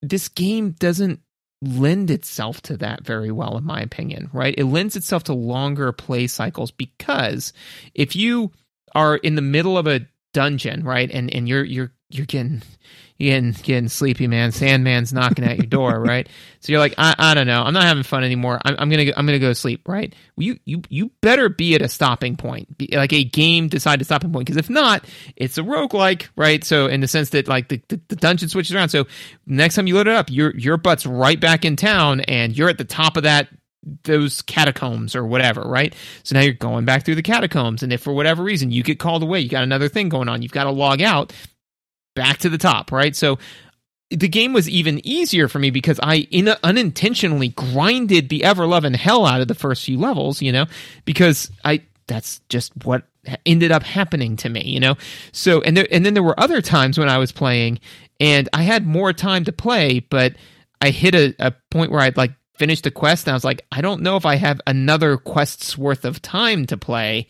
this game doesn't lend itself to that very well, in my opinion, right? It lends itself to longer play cycles, because if you are in the middle of a dungeon, right, and you're you're getting sleepy, man. Sandman's knocking at your door, right? So you're like, I don't know. I'm not having fun anymore. I'm gonna go sleep, right? Well, you better be at a stopping point, like a game-decided stopping point, because if not, it's a roguelike, right? So in the sense that like the dungeon switches around, so next time you load it up, your butt's right back in town, and you're at the top of those catacombs or whatever, right? So now you're going back through the catacombs, and if for whatever reason you get called away, you got another thing going on, you've got to log out, back to the top, right? So the game was even easier for me because I unintentionally grinded the ever-loving hell out of the first few levels, you know, because that's just what ended up happening to me, you know? So, and then there were other times when I was playing, and I had more time to play, but I hit a point where I'd, like, finished the quest, and I was like, I don't know if I have another quest's worth of time to play,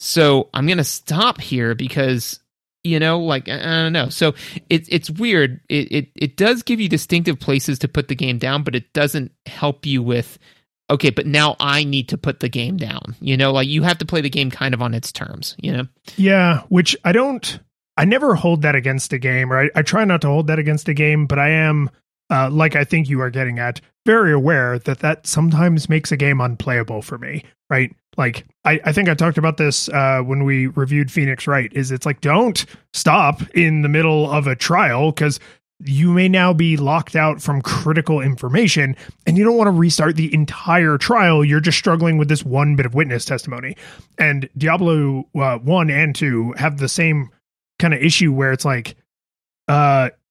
so I'm going to stop here because, you know, like, I don't know. So it's weird. It does give you distinctive places to put the game down, but it doesn't help you with, okay, but now I need to put the game down. You know, like, you have to play the game kind of on its terms, you know? Yeah, which I never hold that against a game, or I try not to hold that against a game, but I am, like I think you are getting at, very aware that sometimes makes a game unplayable for me, right? Like, I think I talked about this when we reviewed Phoenix Wright, is it's like, don't stop in the middle of a trial because you may now be locked out from critical information and you don't want to restart the entire trial. You're just struggling with this one bit of witness testimony. And Diablo 1 and 2 have the same kind of issue where it's like,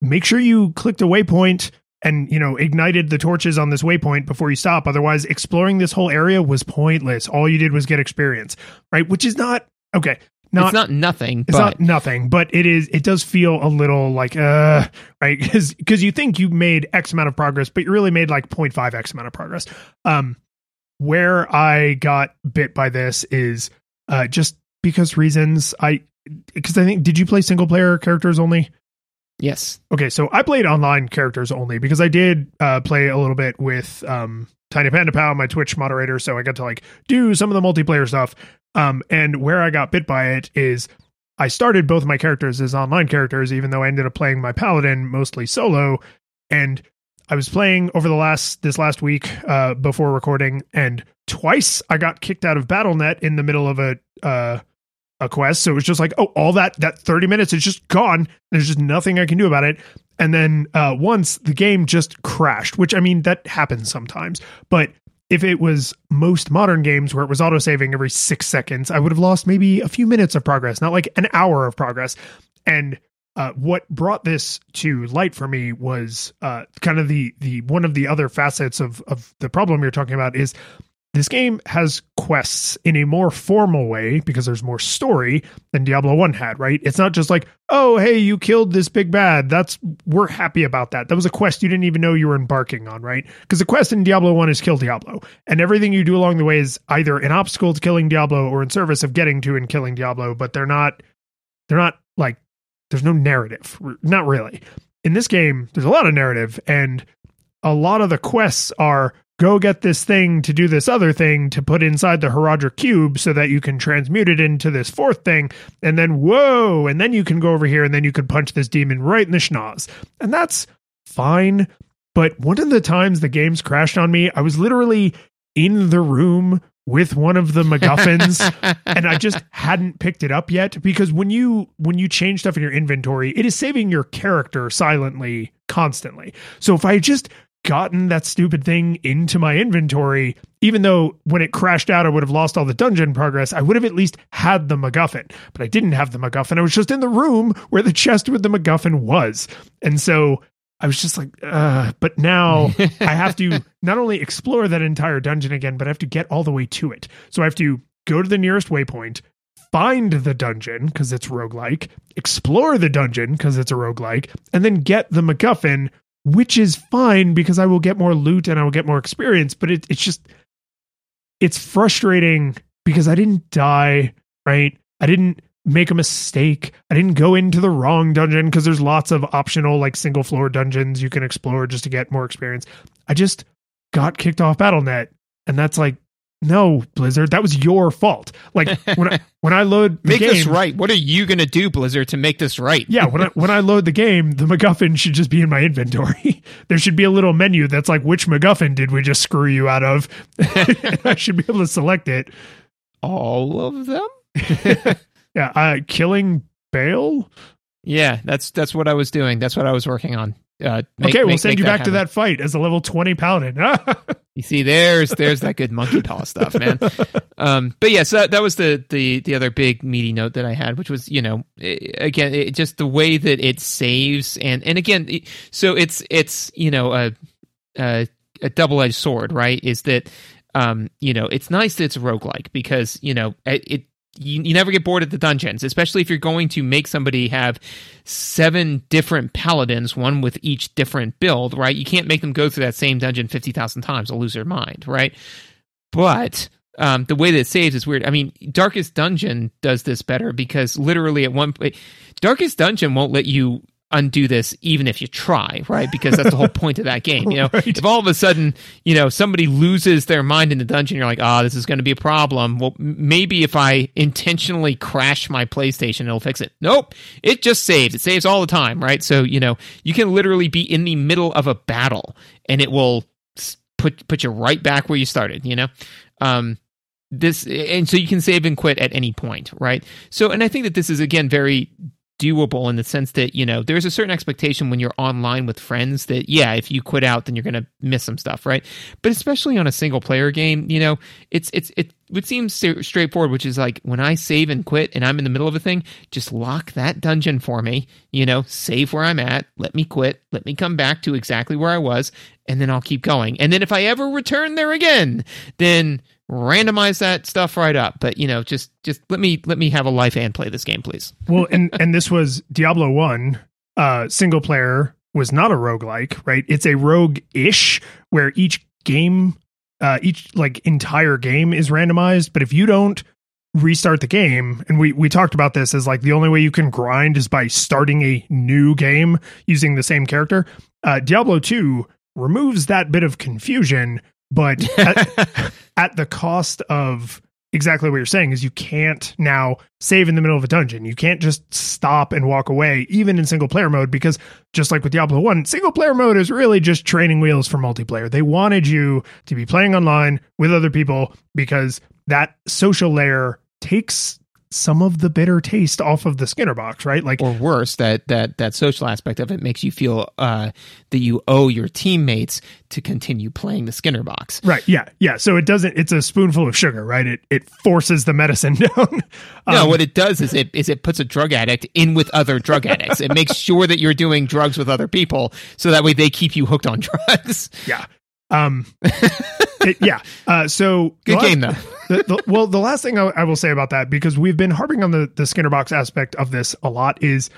make sure you click the waypoint and, you know, ignited the torches on this waypoint before you stop. Otherwise, exploring this whole area was pointless. All you did was get experience, right? Which is not, okay. It's not nothing. Not nothing, but it does feel a little like, right? Because you think you made X amount of progress, but you really made like 0.5X amount of progress. Where I got bit by this is just because reasons. Because I think, did you play single player characters only? Yes. Okay, so I played online characters only because I did play a little bit with Tiny Panda Pal, my Twitch moderator, so I got to like do some of the multiplayer stuff. And where I got bit by it is I started both my characters as online characters, even though I ended up playing my paladin mostly solo. And I was playing over this last week before recording, and twice I got kicked out of Battle.net in the middle of a quest. So it was just like, oh, all that 30 minutes is just gone. There's just nothing I can do about it. And then once the game just crashed, which, I mean, that happens sometimes. But if it was most modern games where it was autosaving every 6 seconds, I would have lost maybe a few minutes of progress, not like an hour of progress. And what brought this to light for me was kind of the one of the other facets of the problem you're talking about is this game has quests in a more formal way because there's more story than Diablo 1 had, right? It's not just like, oh, hey, you killed this big bad. We're happy about that. That was a quest you didn't even know you were embarking on, right? Because the quest in Diablo 1 is kill Diablo. And everything you do along the way is either an obstacle to killing Diablo or in service of getting to and killing Diablo, but they're not like, there's no narrative. Not really. In this game, there's a lot of narrative, and a lot of the quests are, go get this thing to do this other thing to put inside the Horadric Cube so that you can transmute it into this fourth thing. And then, whoa, and then you can go over here and then you can punch this demon right in the schnoz. And that's fine. But one of the times the games crashed on me, I was literally in the room with one of the MacGuffins and I just hadn't picked it up yet. Because when you change stuff in your inventory, it is saving your character silently constantly. So if I just gotten that stupid thing into my inventory, even though when it crashed out I would have lost all the dungeon progress, I would have at least had the MacGuffin. But I didn't have the MacGuffin. I was just in the room where the chest with the MacGuffin was. And so I was just like, but now I have to not only explore that entire dungeon again, but I have to get all the way to it. So I have to go to the nearest waypoint, find the dungeon because it's roguelike, explore the dungeon because it's a roguelike, and then get the MacGuffin, which is fine because I will get more loot and I will get more experience, but it's frustrating because I didn't die, right? I didn't make a mistake. I didn't go into the wrong dungeon because there's lots of optional like single floor dungeons you can explore just to get more experience. I just got kicked off Battle.net, and that's like No, Blizzard, that was your fault. Like when I load the game, this right. What are you gonna do, Blizzard, to make this right? Yeah, when I load the game, the MacGuffin should just be in my inventory. There should be a little menu that's like, which MacGuffin did we just screw you out of? I should be able to select it. All of them? Yeah, killing Baal. Yeah, that's what I was doing. That's what I was working on. We'll send you back to that fight as a level 20 paladin. You see, there's that good monkey paw stuff, man. But yes, yeah, so that was the other big meaty note that I had, which was, you know, again, just the way that it saves, and again, so it's you know, a double-edged sword, right? Is that you know, it's nice that it's roguelike because, you know, you never get bored at the dungeons, especially if you're going to make somebody have 7 different paladins, one with each different build, right? You can't make them go through that same dungeon 50,000 times. They'll lose their mind, right? But the way that it saves is weird. I mean, Darkest Dungeon does this better because literally at one point, Darkest Dungeon won't let you undo this even if you try, right? Because that's the whole point of that game, you know? Right. If all of a sudden, you know, somebody loses their mind in the dungeon, you're like, this is going to be a problem. Well, maybe if I intentionally crash my PlayStation, it'll fix it. Nope. It just saves. It saves all the time, right? So, you know, you can literally be in the middle of a battle and it will put you right back where you started, you know? This, and so you can save and quit at any point, right? So, and I think that this is, again, very doable in the sense that, you know, there's a certain expectation when you're online with friends that, yeah, if you quit out, then you're going to miss some stuff, right? But especially on a single player game, you know, it would seem straightforward, which is like, when I save and quit and I'm in the middle of a thing, just lock that dungeon for me, you know, save where I'm at, let me quit, let me come back to exactly where I was, and then I'll keep going. And then if I ever return there again, then randomize that stuff right up. But, you know, just let me have a life and play this game, please. Well, and this was Diablo 1 single player was not a roguelike, right? It's a rogue-ish where each game, each like entire game is randomized. But if you don't restart the game, and we talked about this as like the only way you can grind is by starting a new game using the same character. Diablo 2 removes that bit of confusion, but at the cost of exactly what you're saying is you can't now save in the middle of a dungeon. You can't just stop and walk away, even in single player mode, because just like with Diablo 1, single player mode is really just training wheels for multiplayer. They wanted you to be playing online with other people because that social layer takes some of the bitter taste off of the Skinner box, right? Like, or worse, that social aspect of it makes you feel that you owe your teammates to continue playing the Skinner box, right? Yeah. So it doesn't. It's a spoonful of sugar, right? It forces the medicine down. No, what it does is it puts a drug addict in with other drug addicts. It makes sure that you're doing drugs with other people, so that way they keep you hooked on drugs. Yeah. So good game though. The last thing I will say about that, because we've been harping on the Skinner box aspect of this a lot, is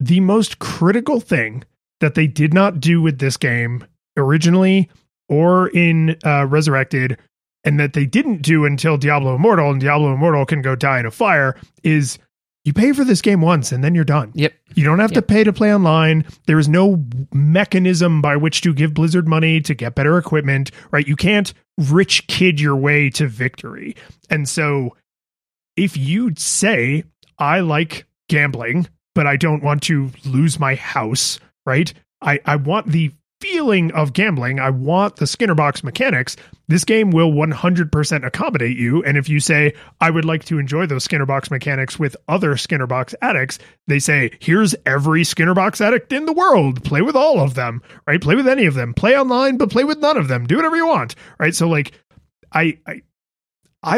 the most critical thing that they did not do with this game originally or in Resurrected, and that they didn't do until Diablo Immortal, and Diablo Immortal can go die in a fire, is you pay for this game once and then you're done. Yep. You don't have to pay to play online. There is no mechanism by which to give Blizzard money to get better equipment, right? You can't rich kid your way to victory. And so if you say, I like gambling, but I don't want to lose my house, right? I want the feeling of gambling. I want the Skinner box mechanics. This game will 100% accommodate you. And if you say, I would like to enjoy those Skinner box mechanics with other Skinner box addicts, they say, here's every Skinner box addict in the world. Play with all of them, right? Play with any of them. Play online, but play with none of them. Do whatever you want, right? So like, I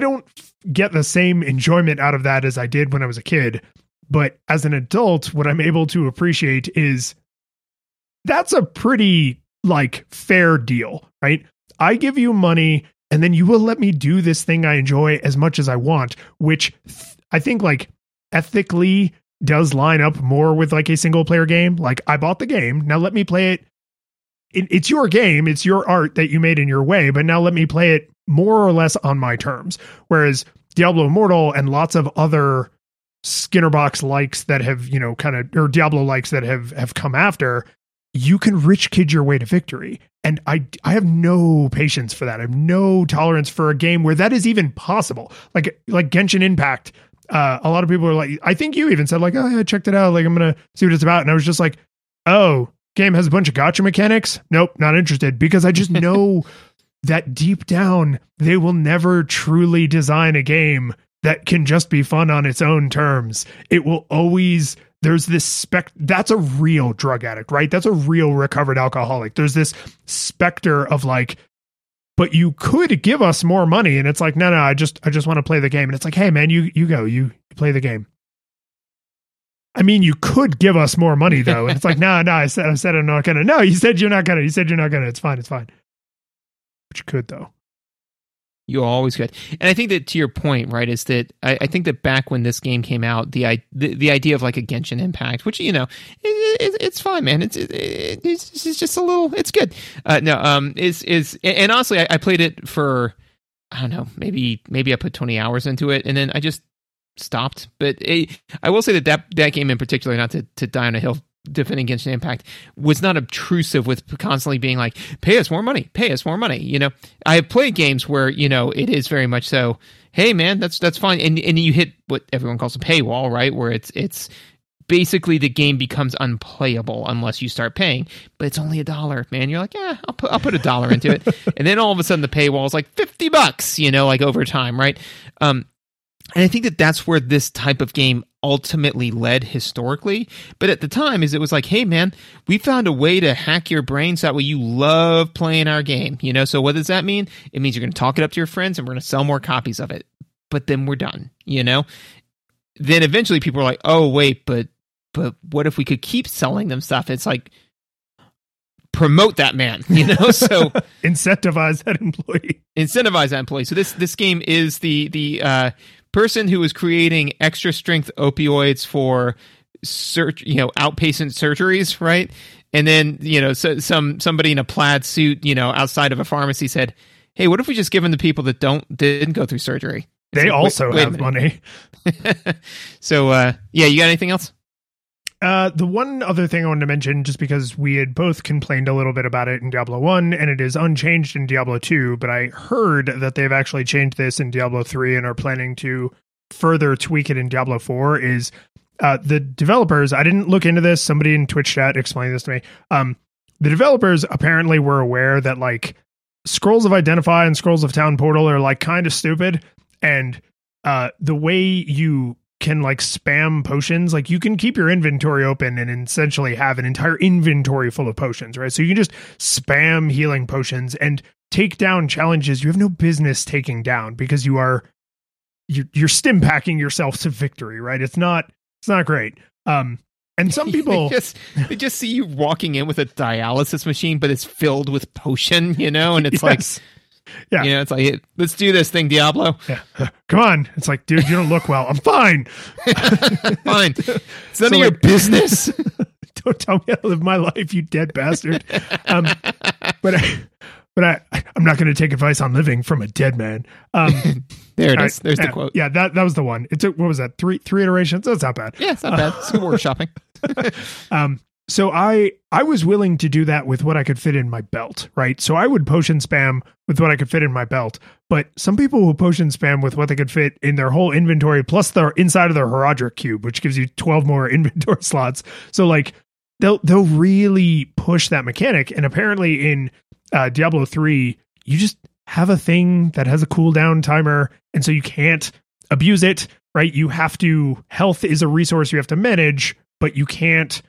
don't get the same enjoyment out of that as I did when I was a kid. But as an adult, what I'm able to appreciate is that's a pretty like fair deal, right? I give you money and then you will let me do this thing I enjoy as much as I want, which I think like ethically does line up more with like a single player game. Like, I bought the game. Now let me play it. It's your game. It's your art that you made in your way, but now let me play it more or less on my terms. Whereas Diablo Immortal and lots of other Skinner box likes that have, you know, kind of, or Diablo likes that have come after, you can rich kid your way to victory. And I have no patience for that. I have no tolerance for a game where that is even possible. Like Genshin Impact. A lot of people are like, I think you even said like, oh, yeah, I checked it out. Like, I'm going to see what it's about. And I was just like, oh, game has a bunch of gacha mechanics. Nope, not interested, because I just know that deep down, they will never truly design a game that can just be fun on its own terms. It will always, there's this that's a real drug addict, right? That's a real recovered alcoholic. There's this specter of like, but you could give us more money. And it's like, no, I just want to play the game. And it's like, hey man, you play the game. I mean, you could give us more money though. And it's like, no, I said I'm not gonna. No, you said you're not gonna. You said you're not gonna. It's fine. But you could though. You always could. And I think that to your point, right, is that I think that back when this game came out, the idea of like a Genshin Impact, which, you know, it's fine, man. It's just a little, it's good. And honestly, I played it for, I don't know, maybe I put 20 hours into it and then I just stopped. But I will say that game in particular, not to die on a hill defending Genshin Impact, was not obtrusive with constantly being like, pay us more money. You know, I have played games where, you know, it is very much so, hey man, that's fine, and you hit what everyone calls a paywall, right, where it's basically the game becomes unplayable unless you start paying. But it's only $1, man. You're like, yeah, I'll put $1 into it. And then all of a sudden the paywall is like $50, you know, like over time, right? And I think that's where this type of game ultimately led historically. But at the time, it was like, hey man, we found a way to hack your brain so that way you love playing our game, you know? So what does that mean? It means you're going to talk it up to your friends and we're going to sell more copies of it. But then we're done, you know? Then eventually people are like, oh wait, but what if we could keep selling them stuff? It's like, promote that man, you know? So incentivize that employee. So this game is the person who is creating extra strength opioids for outpatient surgeries, right? And then, you know, so somebody in a plaid suit, you know, outside of a pharmacy said, "Hey, what if we just give them to people that didn't go through surgery?" It's they like, also wait have money. So, yeah, you got anything else? The one other thing I wanted to mention, just because we had both complained a little bit about it in Diablo 1, and it is unchanged in Diablo 2, but I heard that they've actually changed this in Diablo 3 and are planning to further tweak it in Diablo 4, is the developers, I didn't look into this, somebody in Twitch chat explained this to me, the developers apparently were aware that, like, Scrolls of Identify and Scrolls of Town Portal are, like, kind of stupid, and the way you can like spam potions, like you can keep your inventory open and essentially have an entire inventory full of potions, right? So you can just spam healing potions and take down challenges you have no business taking down, because you're stim packing yourself to victory, right? It's not great. And some people they just see you walking in with a dialysis machine, but it's filled with potion, you know, and it's yes. Like, yeah, you know, it's like, let's do this thing, Diablo. Yeah. Come on. It's like, dude, you don't look well. I'm fine. Fine. It's none of your business. Don't tell me how to live my life, you dead bastard. But I'm not going to take advice on living from a dead man. There it is. Right. There's the quote. Yeah, that was the one. It took, what was that? Three iterations. That's not bad. Yeah, it's not bad. It's good workshopping. So I was willing to do that with what I could fit in my belt, right? So I would potion spam with what I could fit in my belt, but some people will potion spam with what they could fit in their whole inventory, plus the inside of their Horadric Cube, which gives you 12 more inventory slots. So like they'll really push that mechanic. And apparently in Diablo 3, you just have a thing that has a cooldown timer, and so you can't abuse it, right? You have to, health is a resource you have to manage, but you can't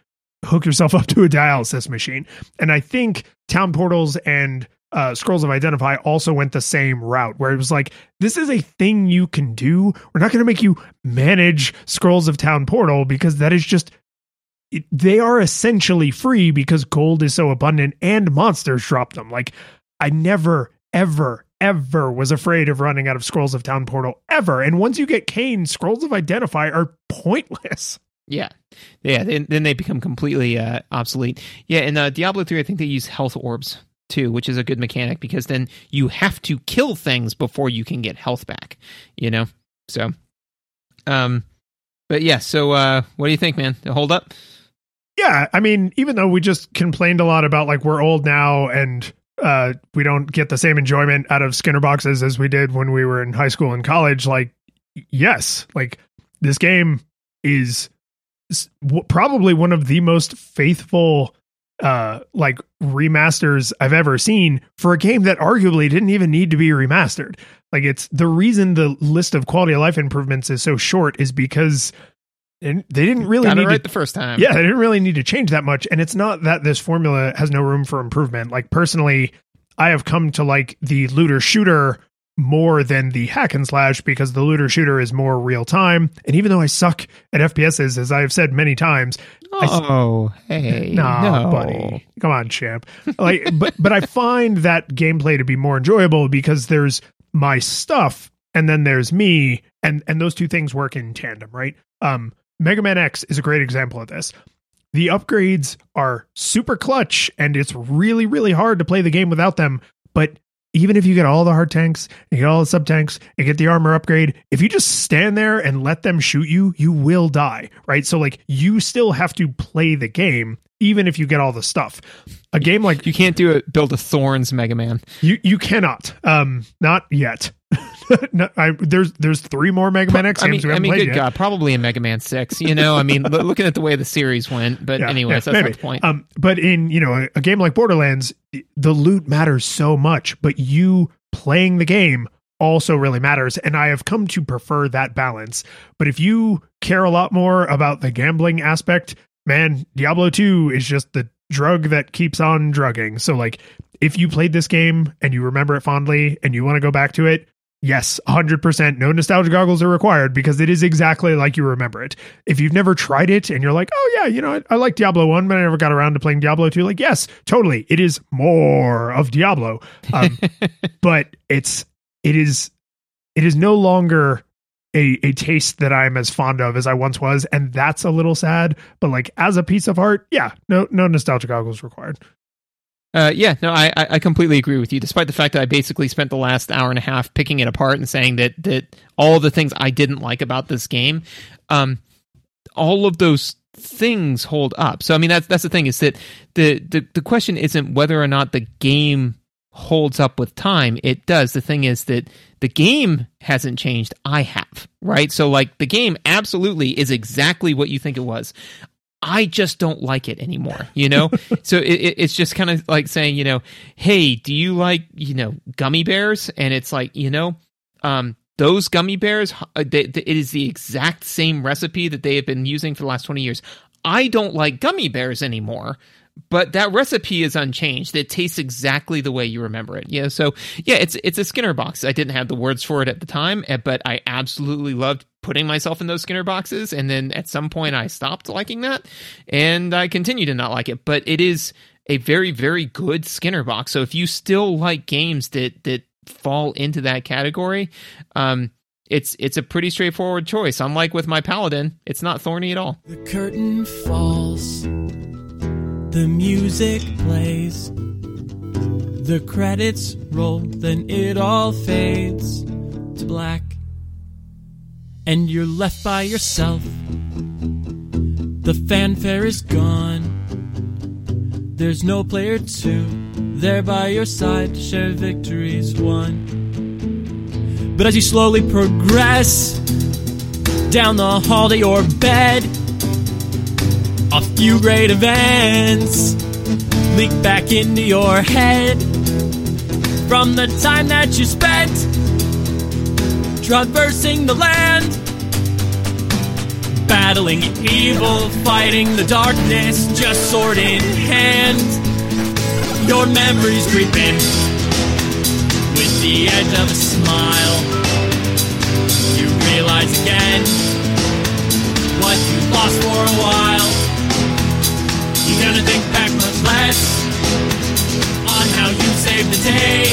hook yourself up to a dialysis machine. And I think Town Portals and Scrolls of Identify also went the same route, where it was like, this is a thing you can do. We're not going to make you manage Scrolls of Town Portal, because that is just, they are essentially free because gold is so abundant and monsters drop them. Like, I never, ever was afraid of running out of Scrolls of Town Portal ever. And once you get Cain, Scrolls of Identify are pointless. Yeah. Yeah. Then they become completely obsolete. Yeah. In Diablo 3, I think they use health orbs too, which is a good mechanic, because then you have to kill things before you can get health back, you know? So, but yeah. So, what do you think, man? Hold up. Yeah, I mean, even though we just complained a lot about like we're old now and we don't get the same enjoyment out of Skinner boxes as we did when we were in high school and college, like, yes, like this game is probably one of the most faithful like remasters I've ever seen for a game that arguably didn't even need to be remastered. Like, it's the reason the list of quality of life improvements is so short is because and they didn't really need it right the first time. Yeah, they didn't really need to change that much. And it's not that this formula has no room for improvement. Like, personally, I have come to like the looter shooter more than the hack and slash because the looter shooter is more real time. And even though I suck at FPSs, as I have said many times, buddy, come on, champ. Like, but I find that gameplay to be more enjoyable because there's my stuff and then there's me, and those two things work in tandem, right? Mega Man X is a great example of this. The upgrades are super clutch and it's really, really hard to play the game without them. But even if you get all the hard tanks, you get all the sub tanks, and get the armor upgrade, if you just stand there and let them shoot you, you will die, right? So like you still have to play the game, even if you get all the stuff. A game like you can't do it. Build a Thorns Mega Man. You cannot. Not yet. No, there's three more Mega Man X games. God, probably in Mega Man 6. You know, I mean, looking at the way the series went. But yeah, anyways, that's maybe not the point. But in a game like Borderlands, the loot matters so much, but you playing the game also really matters. And I have come to prefer that balance. But if you care a lot more about the gambling aspect, man, Diablo 2 is just the drug that keeps on drugging. So like, if you played this game and you remember it fondly and you want to go back to it, yes, 100%. No nostalgia goggles are required because it is exactly like you remember it. If you've never tried it and you're like, oh yeah, I like Diablo 1, but I never got around to playing Diablo 2. Like, yes, totally. It is more of Diablo. But it is no longer a taste that I'm as fond of as I once was. And that's a little sad, but like as a piece of art, yeah, no nostalgia goggles required. I completely agree with you, despite the fact that I basically spent the last hour and a half picking it apart and saying that all the things I didn't like about this game, all of those things hold up. So, I mean, that's the thing, is that the question isn't whether or not the game holds up with time. It does. The thing is that the game hasn't changed. I have, right? So, like, the game absolutely is exactly what you think it was. I just don't like it anymore, So it's just kind of like saying, hey, do you like, gummy bears? And it's like, those gummy bears, it is the exact same recipe that they have been using for the last 20 years. I don't like gummy bears anymore, but that recipe is unchanged. It tastes exactly the way you remember it. So yeah, it's a Skinner box. I didn't have the words for it at the time, but I absolutely loved putting myself in those Skinner boxes. And then at some point I stopped liking that and I continue to not like it, but it is a very, very good Skinner box. So if you still like games that fall into that category, it's a pretty straightforward choice. Unlike with my Paladin, it's not thorny at all. The curtain falls, the music plays, the credits roll, then it all fades to black. And you're left by yourself. The fanfare is gone. There's no player two there by your side to share victories won. But as you slowly progress down the hall to your bed, a few great events leak back into your head from the time that you spent traversing the land, battling evil, fighting the darkness, just sword in hand. Your memories creeping with the edge of a smile. You realize again what you lost for a while. You're gonna think back much less on how you saved the day.